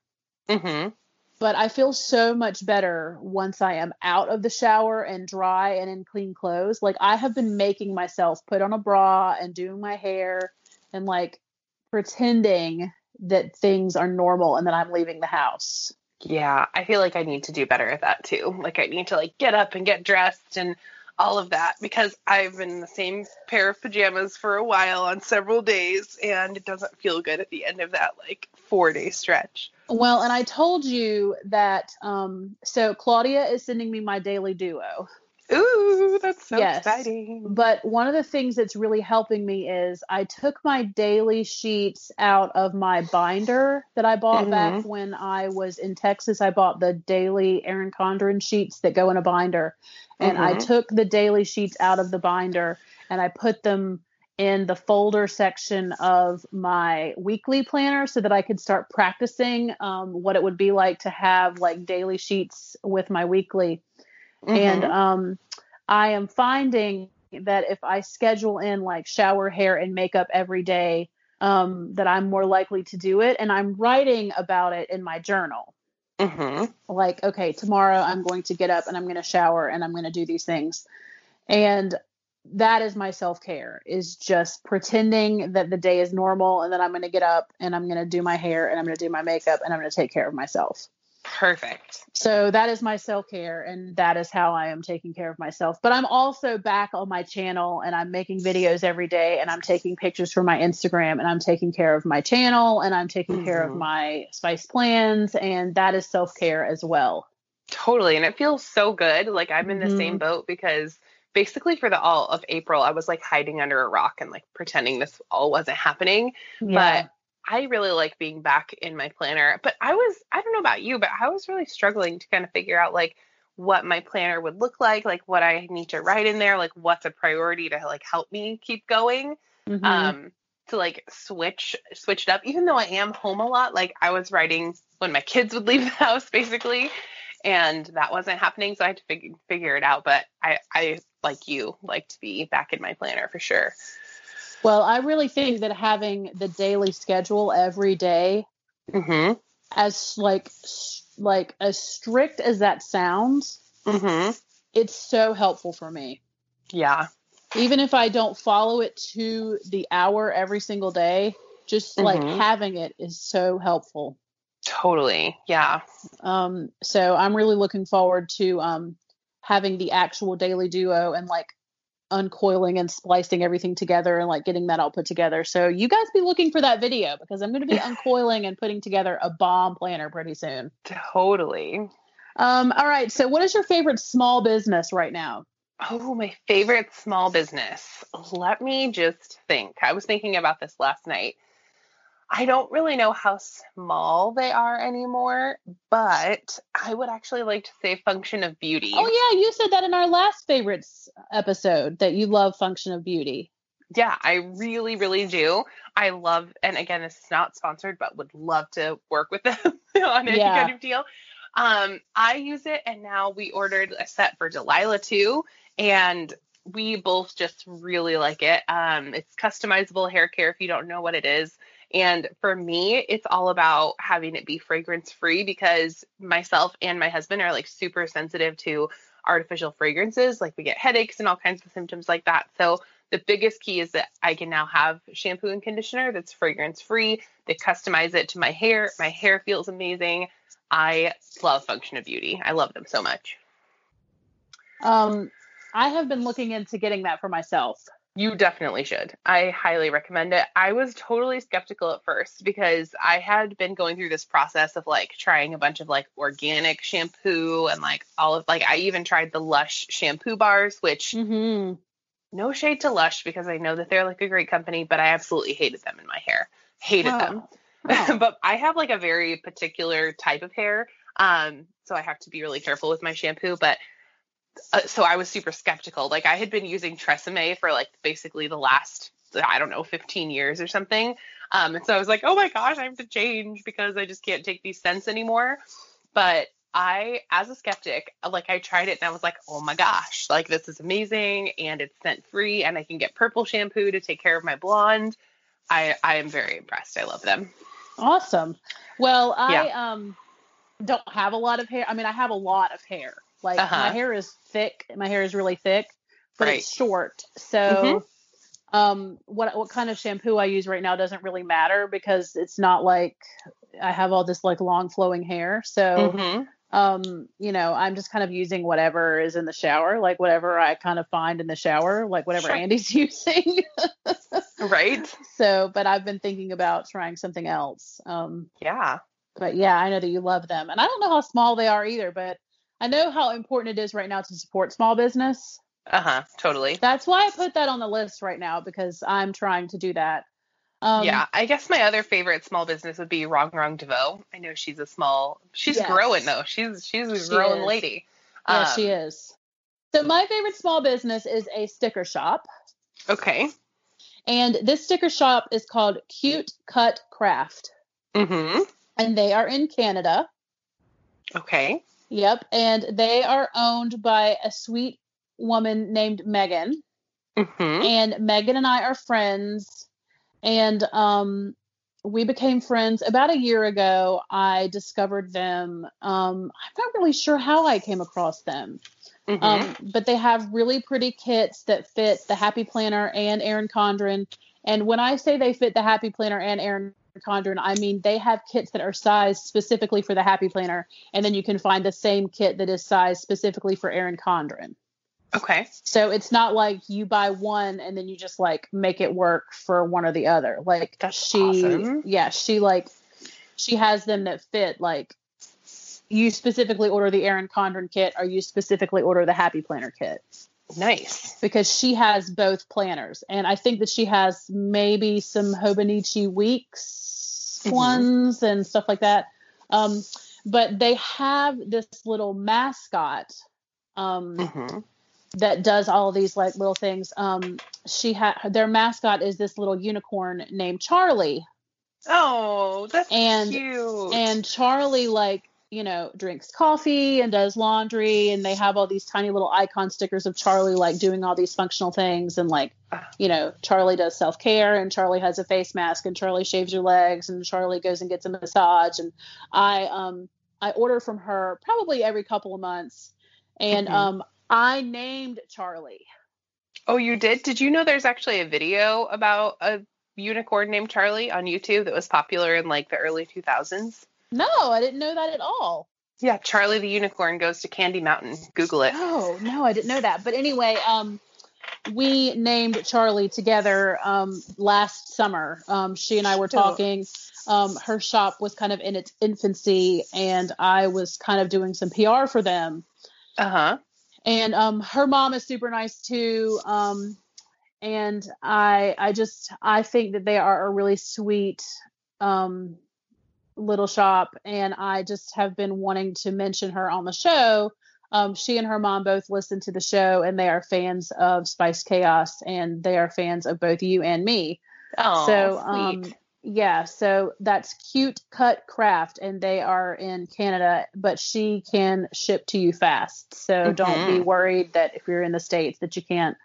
mm-hmm. but I feel so much better once I am out of the shower and dry and in clean clothes. Like I have been making myself put on a bra and doing my hair and like pretending that things are normal and that I'm leaving the house. Yeah. I feel like I need to do better at that too. Like I need to like get up and get dressed and all of that, because I've been in the same pair of pajamas for a while on several days, and it doesn't feel good at the end of that, like, four-day stretch. Well, and I told you that, um, so Claudia is sending me my daily duo. Ooh, that's so yes. exciting. But one of the things that's really helping me is I took my daily sheets out of my binder that I bought mm-hmm. back when I was in Texas. I bought the daily Erin Condren sheets that go in a binder. And mm-hmm. I took the daily sheets out of the binder and I put them in the folder section of my weekly planner so that I could start practicing um, what it would be like to have like daily sheets with my weekly. Mm-hmm. And um, I am finding that if I schedule in like shower, hair, and makeup every day, um, that I'm more likely to do it. And I'm writing about it in my journal. Mm-hmm. Like, okay, tomorrow I'm going to get up and I'm going to shower and I'm going to do these things. And that is my self-care, is just pretending that the day is normal. And then I'm going to get up and I'm going to do my hair and I'm going to do my makeup and I'm going to take care of myself. Perfect. So that is my self-care, and that is how I am taking care of myself. But I'm also back on my channel, and I'm making videos every day, and I'm taking pictures for my Instagram, and I'm taking care of my channel, and I'm taking mm-hmm. care of my Spiced Plans, and that is self-care as well. Totally. And it feels so good. Like I'm in the mm-hmm. same boat, because basically for the all of April, I was like hiding under a rock and like pretending this all wasn't happening. Yeah. But I really like being back in my planner, but I was, I don't know about you, but I was really struggling to kind of figure out like what my planner would look like, like what I need to write in there, like what's a priority to like help me keep going, mm-hmm. um, to like switch, switch it up. Even though I am home a lot, like I was writing when my kids would leave the house basically, and that wasn't happening. So I had to fig- figure it out, but I, I like you like to be back in my planner for sure. Well, I really think that having the daily schedule every day, mm-hmm. as like, like as strict as that sounds, mm-hmm. it's so helpful for me. Yeah. Even if I don't follow it to the hour every single day, just mm-hmm. like having it is so helpful. Totally. Yeah. Um, so I'm really looking forward to um, having the actual Daily Duo and like uncoiling and splicing everything together and like getting that all put together. So you guys be looking for that video, because I'm going to be uncoiling and putting together a bomb planner pretty soon. Totally. Um, all right. So what is your favorite small business right now? Oh, my favorite small business. Let me just think. I was thinking about this last night. I don't really know how small they are anymore, but I would actually like to say Function of Beauty. Oh, yeah. You said that in our last favorites episode, that you love Function of Beauty. Yeah, I really, really do. I love, and again, this is not sponsored, but would love to work with them on any yeah. kind of deal. Um, I use it, and now we ordered a set for Delilah, too, and we both just really like it. Um, it's customizable hair care if you don't know what it is. And for me, it's all about having it be fragrance free, because myself and my husband are like super sensitive to artificial fragrances. Like we get headaches and all kinds of symptoms like that. So the biggest key is that I can now have shampoo and conditioner that's fragrance free. They customize it to my hair. My hair feels amazing. I love Function of Beauty. I love them so much. Um, I have been looking into getting that for myself. You definitely should. I highly recommend it. I was totally skeptical at first, because I had been going through this process of like trying a bunch of like organic shampoo and like all of like, I even tried the Lush shampoo bars, which mm-hmm. no shade to Lush, because I know that they're like a great company, but I absolutely hated them in my hair. Hated oh. them. Oh. But I have like a very particular type of hair. Um, so I have to be really careful with my shampoo, but Uh, so I was super skeptical. Like I had been using Tresemme for like basically the last, I don't know, fifteen years or something. Um, and so I was like, oh my gosh, I have to change, because I just can't take these scents anymore. But I, as a skeptic, like I tried it and I was like, oh my gosh, like this is amazing. And it's scent free, and I can get purple shampoo to take care of my blonde. I, I am very impressed. I love them. Awesome. Well, I yeah. um don't have a lot of hair. I mean, I have a lot of hair. Like uh-huh. my hair is thick. My hair is really thick, but right. it's short. So mm-hmm. um, what what kind of shampoo I use right now doesn't really matter, because it's not like I have all this like long flowing hair. So, mm-hmm. um, you know, I'm just kind of using whatever is in the shower, like whatever I kind of find in the shower, like whatever sure. Andy's using. Right. So, but I've been thinking about trying something else. Um, yeah. But yeah, I know that you love them, and I don't know how small they are either, but I know how important it is right now to support small business. Uh-huh. Totally. That's why I put that on the list right now, because I'm trying to do that. Um, yeah. I guess my other favorite small business would be Wrong Wrong DeVoe. I know she's a small, she's yes. growing though. She's, she's a she growing is. lady. Yeah, um, she is. So my favorite small business is a sticker shop. Okay. And this sticker shop is called Cute Cut Craft. Mm-hmm. And they are in Canada. Okay. Yep. And they are owned by a sweet woman named Megan. Mm-hmm. And Megan and I are friends. And um, we became friends about a year ago. I discovered them. Um, I'm not really sure how I came across them. Mm-hmm. Um, but they have really pretty kits that fit the Happy Planner and Erin Condren. And when I say they fit the Happy Planner and Erin Condren, I mean they have kits that are sized specifically for the Happy Planner, and then you can find the same kit that is sized specifically for Erin Condren. Okay. So it's not like you buy one and then you just like make it work for one or the other. Like That's she, awesome. yeah, she like she has them that fit like. You specifically order the Erin Condren kit, or you specifically order the Happy Planner kit. Nice. Because she has both planners. And I think that she has maybe some Hobonichi Weeks mm-hmm. ones and stuff like that. Um, but they have this little mascot um, mm-hmm. that does all these like little things. Um, she ha- Their mascot is this little unicorn named Charlie. Oh, that's and, cute. And Charlie, like, you know, drinks coffee and does laundry, and they have all these tiny little icon stickers of Charlie, like doing all these functional things. And like, you know, Charlie does self-care, and Charlie has a face mask, and Charlie shaves your legs, and Charlie goes and gets a massage. And I, um, I order from her probably every couple of months. And, mm-hmm. um, I named Charlie. Oh, you did? Did you know there's actually a video about a unicorn named Charlie on YouTube that was popular in like the early two thousands? No, I didn't know that at all. Yeah, Charlie the Unicorn Goes to Candy Mountain. Google it. Oh, no, I didn't know that. But anyway, um, we named Charlie together um, last summer. Um, she and I were talking. Um, her shop was kind of in its infancy, and I was kind of doing some P R for them. Uh-huh. And um, her mom is super nice, too. Um, and I, I just, I think that they are a really sweet um little shop, and I just have been wanting to mention her on the show. Um, she and her mom both listen to the show, and they are fans of Spice Chaos, and they are fans of both you and me. Oh, so, um, sweet. Yeah, so that's Cute Cut Craft, and they are in Canada, but she can ship to you fast. So mm-hmm. don't be worried that if you're in the States that you can't,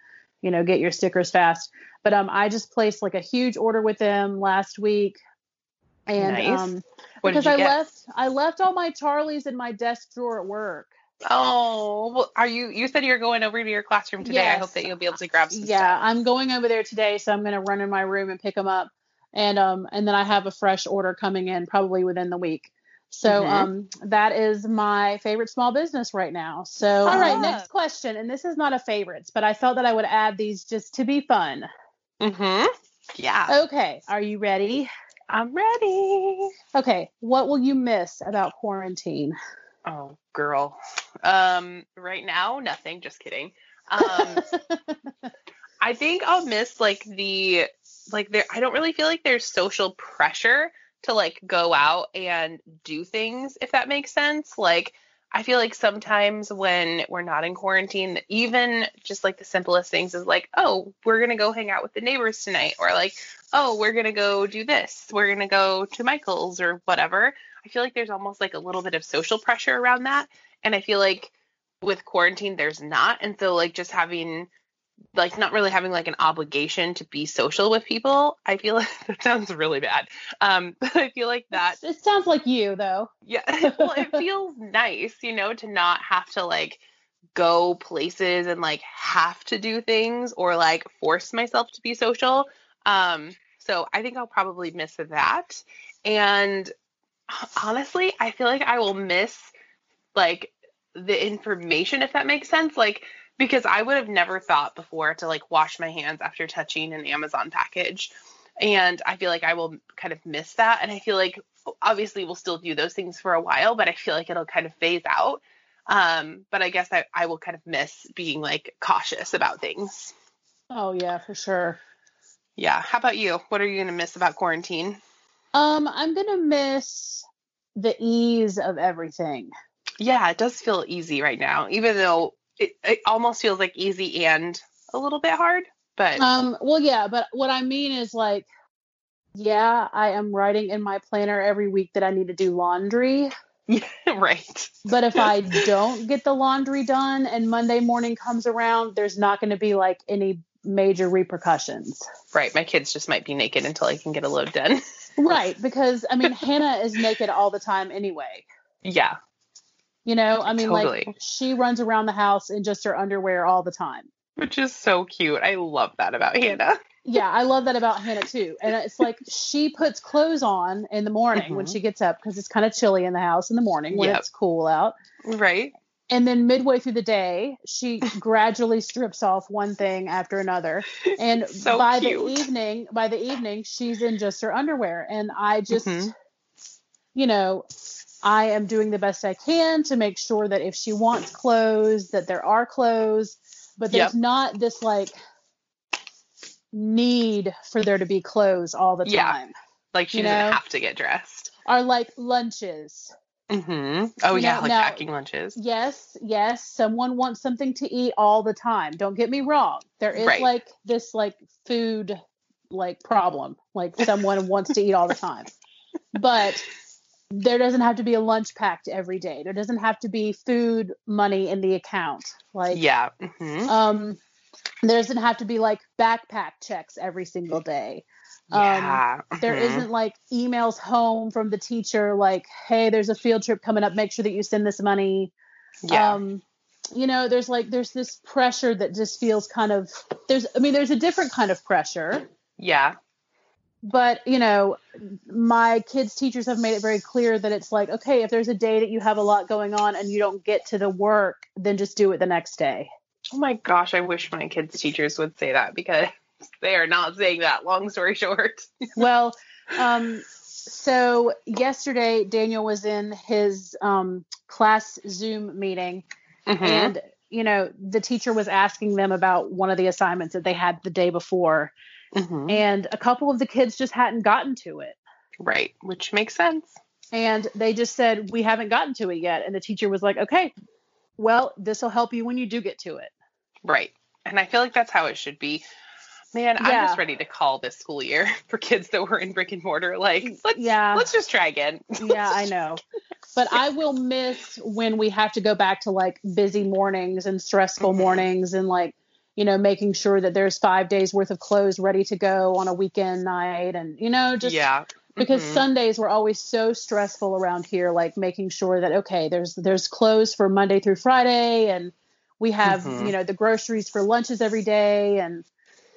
you know, get your stickers fast. But um, I just placed like a huge order with them last week. And nice. um, because I get? left, I left all my Charlies in my desk drawer at work. Oh, well, are you, you said you're going over to your classroom today. Yes. I hope that you'll be able to grab some. Yeah. Stuff. I'm going over there today. So I'm going to run in my room and pick them up. And, um, and then I have a fresh order coming in probably within the week. So, mm-hmm. um, that is my favorite small business right now. So, all right, next question. And this is not a favorites, but I felt that I would add these just to be fun. Mm-hmm. Yeah. Okay. Are you ready? I'm ready. Okay. What will you miss about quarantine? Oh, girl. Um, right now, nothing. Just kidding. Um, I think I'll miss like the, like there, I don't really feel like there's social pressure to like go out and do things, if that makes sense. Like, I feel like sometimes when we're not in quarantine, even just like the simplest things is like, oh, we're going to go hang out with the neighbors tonight, or like, oh, we're going to go do this. We're going to go to Michael's or whatever. I feel like there's almost like a little bit of social pressure around that. And I feel like with quarantine, there's not. And so like just having like not really having like an obligation to be social with people. I feel like that sounds really bad. Um, but I feel like that. It sounds like you though. Yeah. Well, it feels nice, you know, to not have to like go places and like have to do things or like force myself to be social. Um, so I think I'll probably miss that. And honestly, I feel like I will miss like the information, if that makes sense. Like, because I would have never thought before to like wash my hands after touching an Amazon package. And I feel like I will kind of miss that. And I feel like obviously we'll still do those things for a while, but I feel like it'll kind of phase out. Um, but I guess I, I will kind of miss being like cautious about things. Oh yeah, for sure. Yeah. How about you? What are you going to miss about quarantine? Um, I'm going to miss the ease of everything. Yeah, it does feel easy right now, even though it, it almost feels like easy and a little bit hard. But um, well, yeah, but what I mean is like, yeah, I am writing in my planner every week that I need to do laundry. Yeah, right. But if I don't get the laundry done and Monday morning comes around, there's not going to be like any major repercussions. Right. My kids just might be naked until I can get a load done. Right. Because I mean, Hannah is naked all the time anyway. Yeah. You know, I mean, totally. Like she runs around the house in just her underwear all the time. Which is so cute. I love that about Hannah. Yeah, I love that about Hannah too. And it's like she puts clothes on in the morning mm-hmm. when she gets up because it's kind of chilly in the house in the morning when yep. it's cool out. Right. And then midway through the day, she gradually strips off one thing after another. And so by cute. the evening, by the evening, she's in just her underwear. And I just, mm-hmm. you know, I am doing the best I can to make sure that if she wants clothes, that there are clothes, but there's yep. not this like need for there to be clothes all the yeah. time. Like she you doesn't know? have to get dressed. Or like lunches. Mm-hmm. Oh you yeah, know? like now, packing lunches. Yes, yes. Someone wants something to eat all the time. Don't get me wrong. There is right. like this like food like problem. Like someone wants to eat all the time. But there doesn't have to be a lunch packed every day. There doesn't have to be food money in the account. Like yeah. Mm-hmm. Um There doesn't have to be like backpack checks every single day. Yeah. Um, there mm-hmm. isn't like emails home from the teacher like, hey, there's a field trip coming up. Make sure that you send this money. Yeah. Um, you know, there's like, there's this pressure that just feels kind of, there's, I mean, there's a different kind of pressure. Yeah. But, you know, my kids' teachers have made it very clear that it's like, okay, if there's a day that you have a lot going on and you don't get to the work, then just do it the next day. Oh my gosh, I wish my kids' teachers would say that because they are not saying that, long story short. Well, um, so yesterday Daniel was in his um, class Zoom meeting mm-hmm. and, you know, the teacher was asking them about one of the assignments that they had the day before mm-hmm. and a couple of the kids just hadn't gotten to it. Right, which makes sense. And they just said, we haven't gotten to it yet. And the teacher was like, okay, well, this will help you when you do get to it. Right. And I feel like that's how it should be. Man, yeah. I'm just ready to call this school year for kids that were in brick and mortar. Like, let's, yeah. let's just try again. Yeah, I know. But I will miss when we have to go back to like busy mornings and stressful mm-hmm. mornings and like, you know, making sure that there's five days worth of clothes ready to go on a weekend night. And, you know, just yeah. because mm-hmm. Sundays were always so stressful around here, like making sure that, okay, there's, there's clothes for Monday through Friday and we have, mm-hmm. you know, the groceries for lunches every day. And,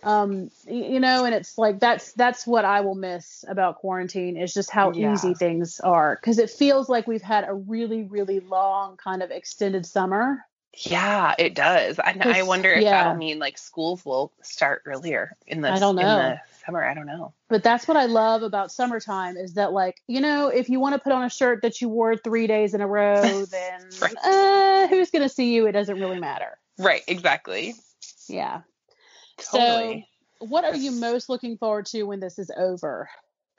um, you know, and it's like, that's, that's what I will miss about quarantine is just how yeah. easy things are. Cause it feels like we've had a really, really long kind of extended summer. Yeah, it does. And I wonder if yeah. that'll mean like schools will start earlier in the, I don't know. in the summer. I don't know. But that's what I love about summertime is that like, you know, if you want to put on a shirt that you wore three days in a row, then right. uh, who's going to see you? It doesn't really matter. Right. Exactly. Yeah. Totally. So what are you most looking forward to when this is over?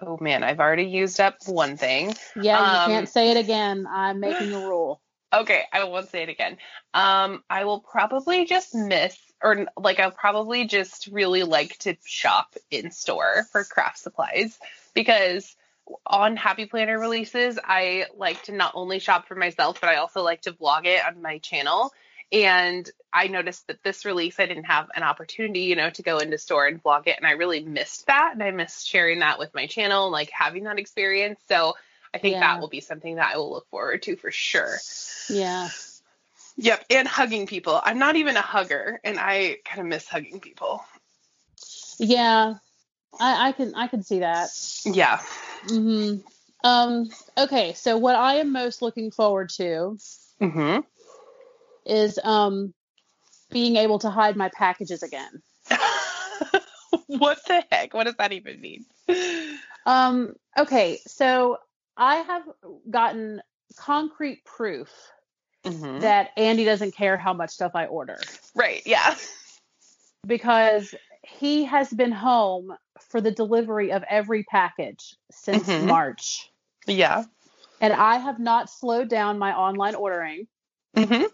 Oh man, I've already used up one thing. Yeah. Um, you can't say it again. I'm making a rule. Okay, I won't say it again. Um, I will probably just miss, or like I'll probably just really like to shop in store for craft supplies because on Happy Planner releases, I like to not only shop for myself, but I also like to vlog it on my channel. And I noticed that this release, I didn't have an opportunity, you know, to go into store and vlog it. And I really missed that. And I missed sharing that with my channel, like having that experience. So I think yeah. that will be something that I will look forward to for sure. Yeah. Yep. And hugging people. I'm not even a hugger and I kind of miss hugging people. Yeah. I, I can, I can see that. Yeah. Mm-hmm. Um, okay. So what I am most looking forward to mm-hmm. is, um, being able to hide my packages again. What the heck? What does that even mean? Um, okay. So I have gotten concrete proof mm-hmm. that Andy doesn't care how much stuff I order. Right. Yeah. Because he has been home for the delivery of every package since mm-hmm. March. Yeah. And I have not slowed down my online ordering. Mm-hmm.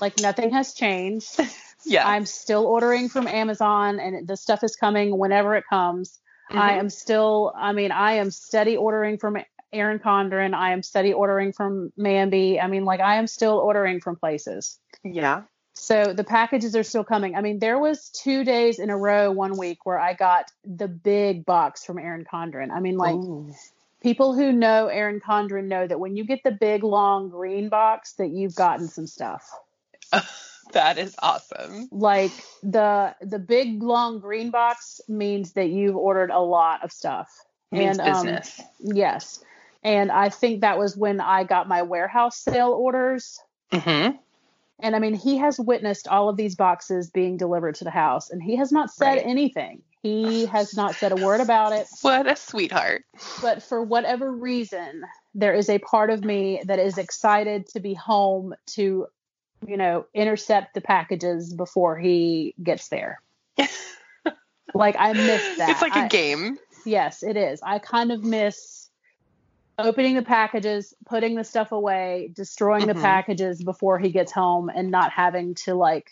Like nothing has changed. Yeah. I'm still ordering from Amazon and the stuff is coming whenever it comes. Mm-hmm. I am still, I mean, I am steady ordering from Erin Condren. I am steady ordering from Mambi. I mean, like I am still ordering from places. Yeah. So the packages are still coming. I mean, there was two days in a row one week where I got the big box from Erin Condren. I mean, like Ooh. People who know Erin Condren know that when you get the big, long green box that you've gotten some stuff. That is awesome. Like the the big long green box means that you've ordered a lot of stuff. It means and, business. Um, yes. And I think that was when I got my warehouse sale orders. Mm-hmm. And I mean, he has witnessed all of these boxes being delivered to the house and he has not said right. anything. He has not said a word about it. What a sweetheart. But for whatever reason, there is a part of me that is excited to be home to, you know, intercept the packages before he gets there. Like I miss that. It's like a I, game. Yes, it is. I kind of miss opening the packages, putting the stuff away, destroying mm-hmm. the packages before he gets home and not having to like,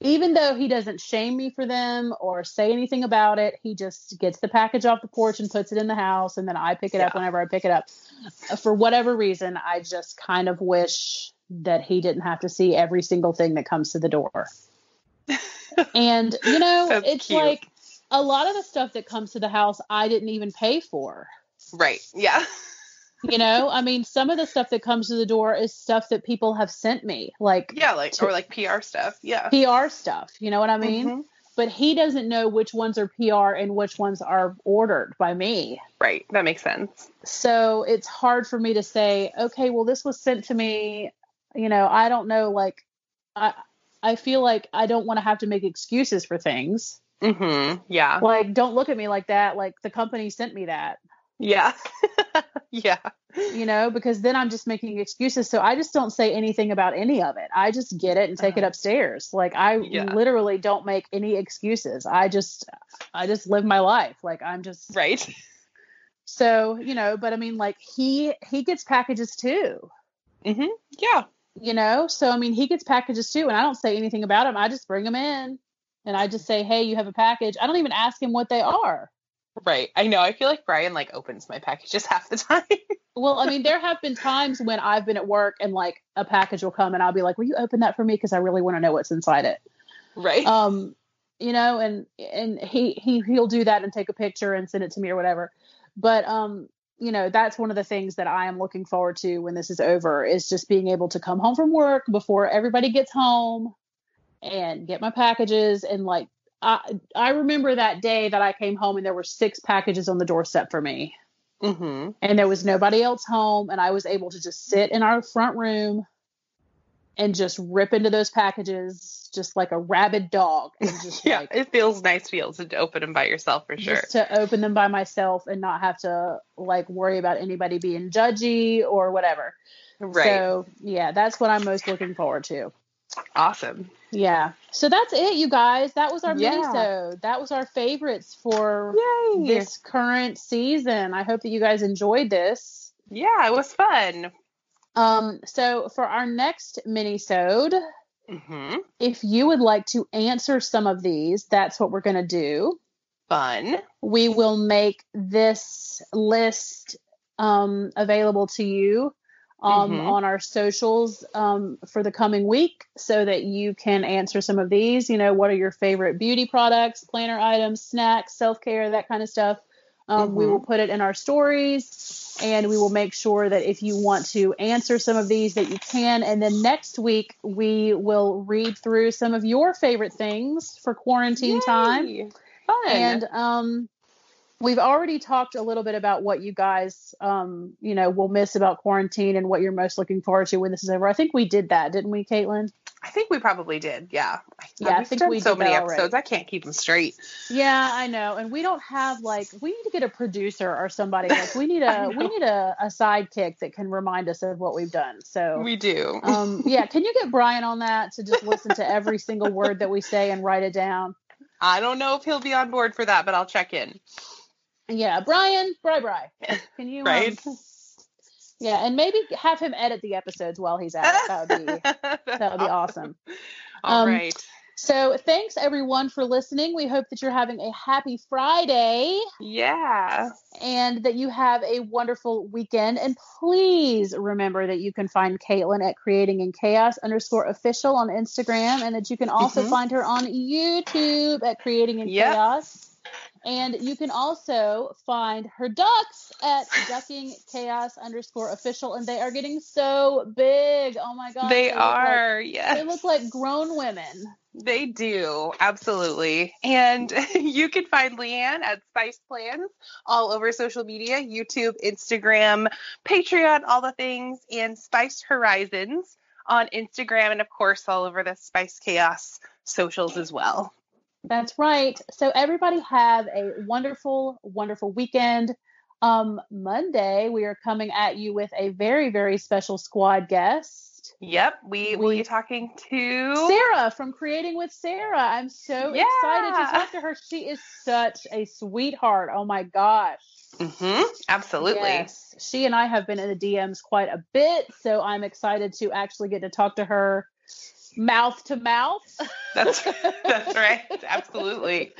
even though he doesn't shame me for them or say anything about it, he just gets the package off the porch and puts it in the house. And then I pick it yeah. up whenever I pick it up. For whatever reason, I just kind of wish that he didn't have to see every single thing that comes to the door. And, you know, That's it's cute. Like a lot of the stuff that comes to the house, I didn't even pay for. Right. Yeah. You know, I mean, some of the stuff that comes to the door is stuff that people have sent me. Like, yeah, like, to, or like P R stuff. Yeah. P R stuff. You know what I mean? Mm-hmm. But he doesn't know which ones are P R and which ones are ordered by me. Right. That makes sense. So it's hard for me to say, okay, well, this was sent to me. You know, I don't know, like, I I feel like I don't want to have to make excuses for things. Mm-hmm. Yeah. Like, don't look at me like that. Like, the company sent me that. Yeah. Yeah. You know, because then I'm just making excuses. So I just don't say anything about any of it. I just get it and take uh, it upstairs. Like, I yeah. literally don't make any excuses. I just, I just live my life. Like, I'm just. Right. So, you know, but I mean, like, he, he gets packages too. Mm-hmm. Yeah. You know, so, I mean, he gets packages too, and I don't say anything about him. I just bring them in and I just say, hey, you have a package. I don't even ask him what they are. Right. I know. I feel like Brian like opens my packages half the time. Well, I mean, there have been times when I've been at work and like a package will come and I'll be like, will you open that for me? Cause I really want to know what's inside it. Right. Um, you know, and, and he, he, he'll do that and take a picture and send it to me or whatever. But, um, you know, that's one of the things that I am looking forward to when this is over is just being able to come home from work before everybody gets home and get my packages. And like, I, I remember that day that I came home and there were six packages on the doorstep for me mm-hmm. and there was nobody else home. And I was able to just sit in our front room and just rip into those packages, just like a rabid dog. And just yeah. Like, it feels nice to be able to open them by yourself for sure. Just to open them by myself and not have to like worry about anybody being judgy or whatever. Right. So yeah, that's what I'm most looking forward to. Awesome. Yeah. So that's it, you guys. That was our yeah. mini-sode. That was our favorites for Yay. This current season. I hope that you guys enjoyed this. Yeah, it was fun. Um, so for our next mini-sode, mm-hmm. if you would like to answer some of these, that's what we're going to do. Fun. We will make this list um, available to you. Um, mm-hmm. on our socials um, for the coming week so that you can answer some of these. You know, what are your favorite beauty products, planner items, snacks, self-care, that kind of stuff. Um, mm-hmm. We will put it in our stories and we will make sure that if you want to answer some of these that you can. And then next week we will read through some of your favorite things for quarantine Yay. Time. Fun. And, um, we've already talked a little bit about what you guys, um, you know, will miss about quarantine and what you're most looking forward to when this is over. I think we did that, didn't we, Caitlin? I think we probably did. Yeah. I Yeah, I've done so many episodes. Already. I can't keep them straight. Yeah, I know. And we don't have like we need to get a producer or somebody. Like we need a we need a, a sidekick that can remind us of what we've done. So we do. um, yeah, can you get Brian on that to just listen to every single word that we say and write it down? I don't know if he'll be on board for that, but I'll check in. Yeah, Brian, Bri Bri. Can you right? Um, yeah, and maybe have him edit the episodes while he's at it. That would be that would be awesome. All um, right. So thanks everyone for listening. We hope that you're having a happy Friday. Yeah. And that you have a wonderful weekend. And please remember that you can find Caitlin at Creating in Chaos underscore official on Instagram, and that you can also mm-hmm. find her on YouTube at Creating in yep. Chaos. And you can also find her ducks at ducking chaos underscore official. And they are getting so big. Oh my God. They, they are. Like, yes. They look like grown women. They do. Absolutely. And you can find Leanne at Spiced Plans all over social media, YouTube, Instagram, Patreon, all the things, and Spiced Horizons on Instagram. And of course, all over the Spice Chaos socials as well. That's right. So everybody have a wonderful, wonderful weekend. Um, Monday, we are coming at you with a very, very special squad guest. Yep. We, we will be talking to... Sarah from Creating with Sarah. I'm so yeah. excited to talk to her. She is such a sweetheart. Oh, my gosh. Mm-hmm. Absolutely. Yes. She and I have been in the D Ms quite a bit, so I'm excited to actually get to talk to her mouth to mouth. That's that's right. Absolutely.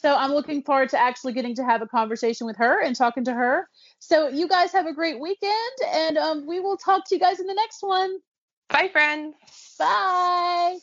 So I'm looking forward to actually getting to have a conversation with her and talking to her. So you guys have a great weekend, and um, we will talk to you guys in the next one. Bye, friends. Bye.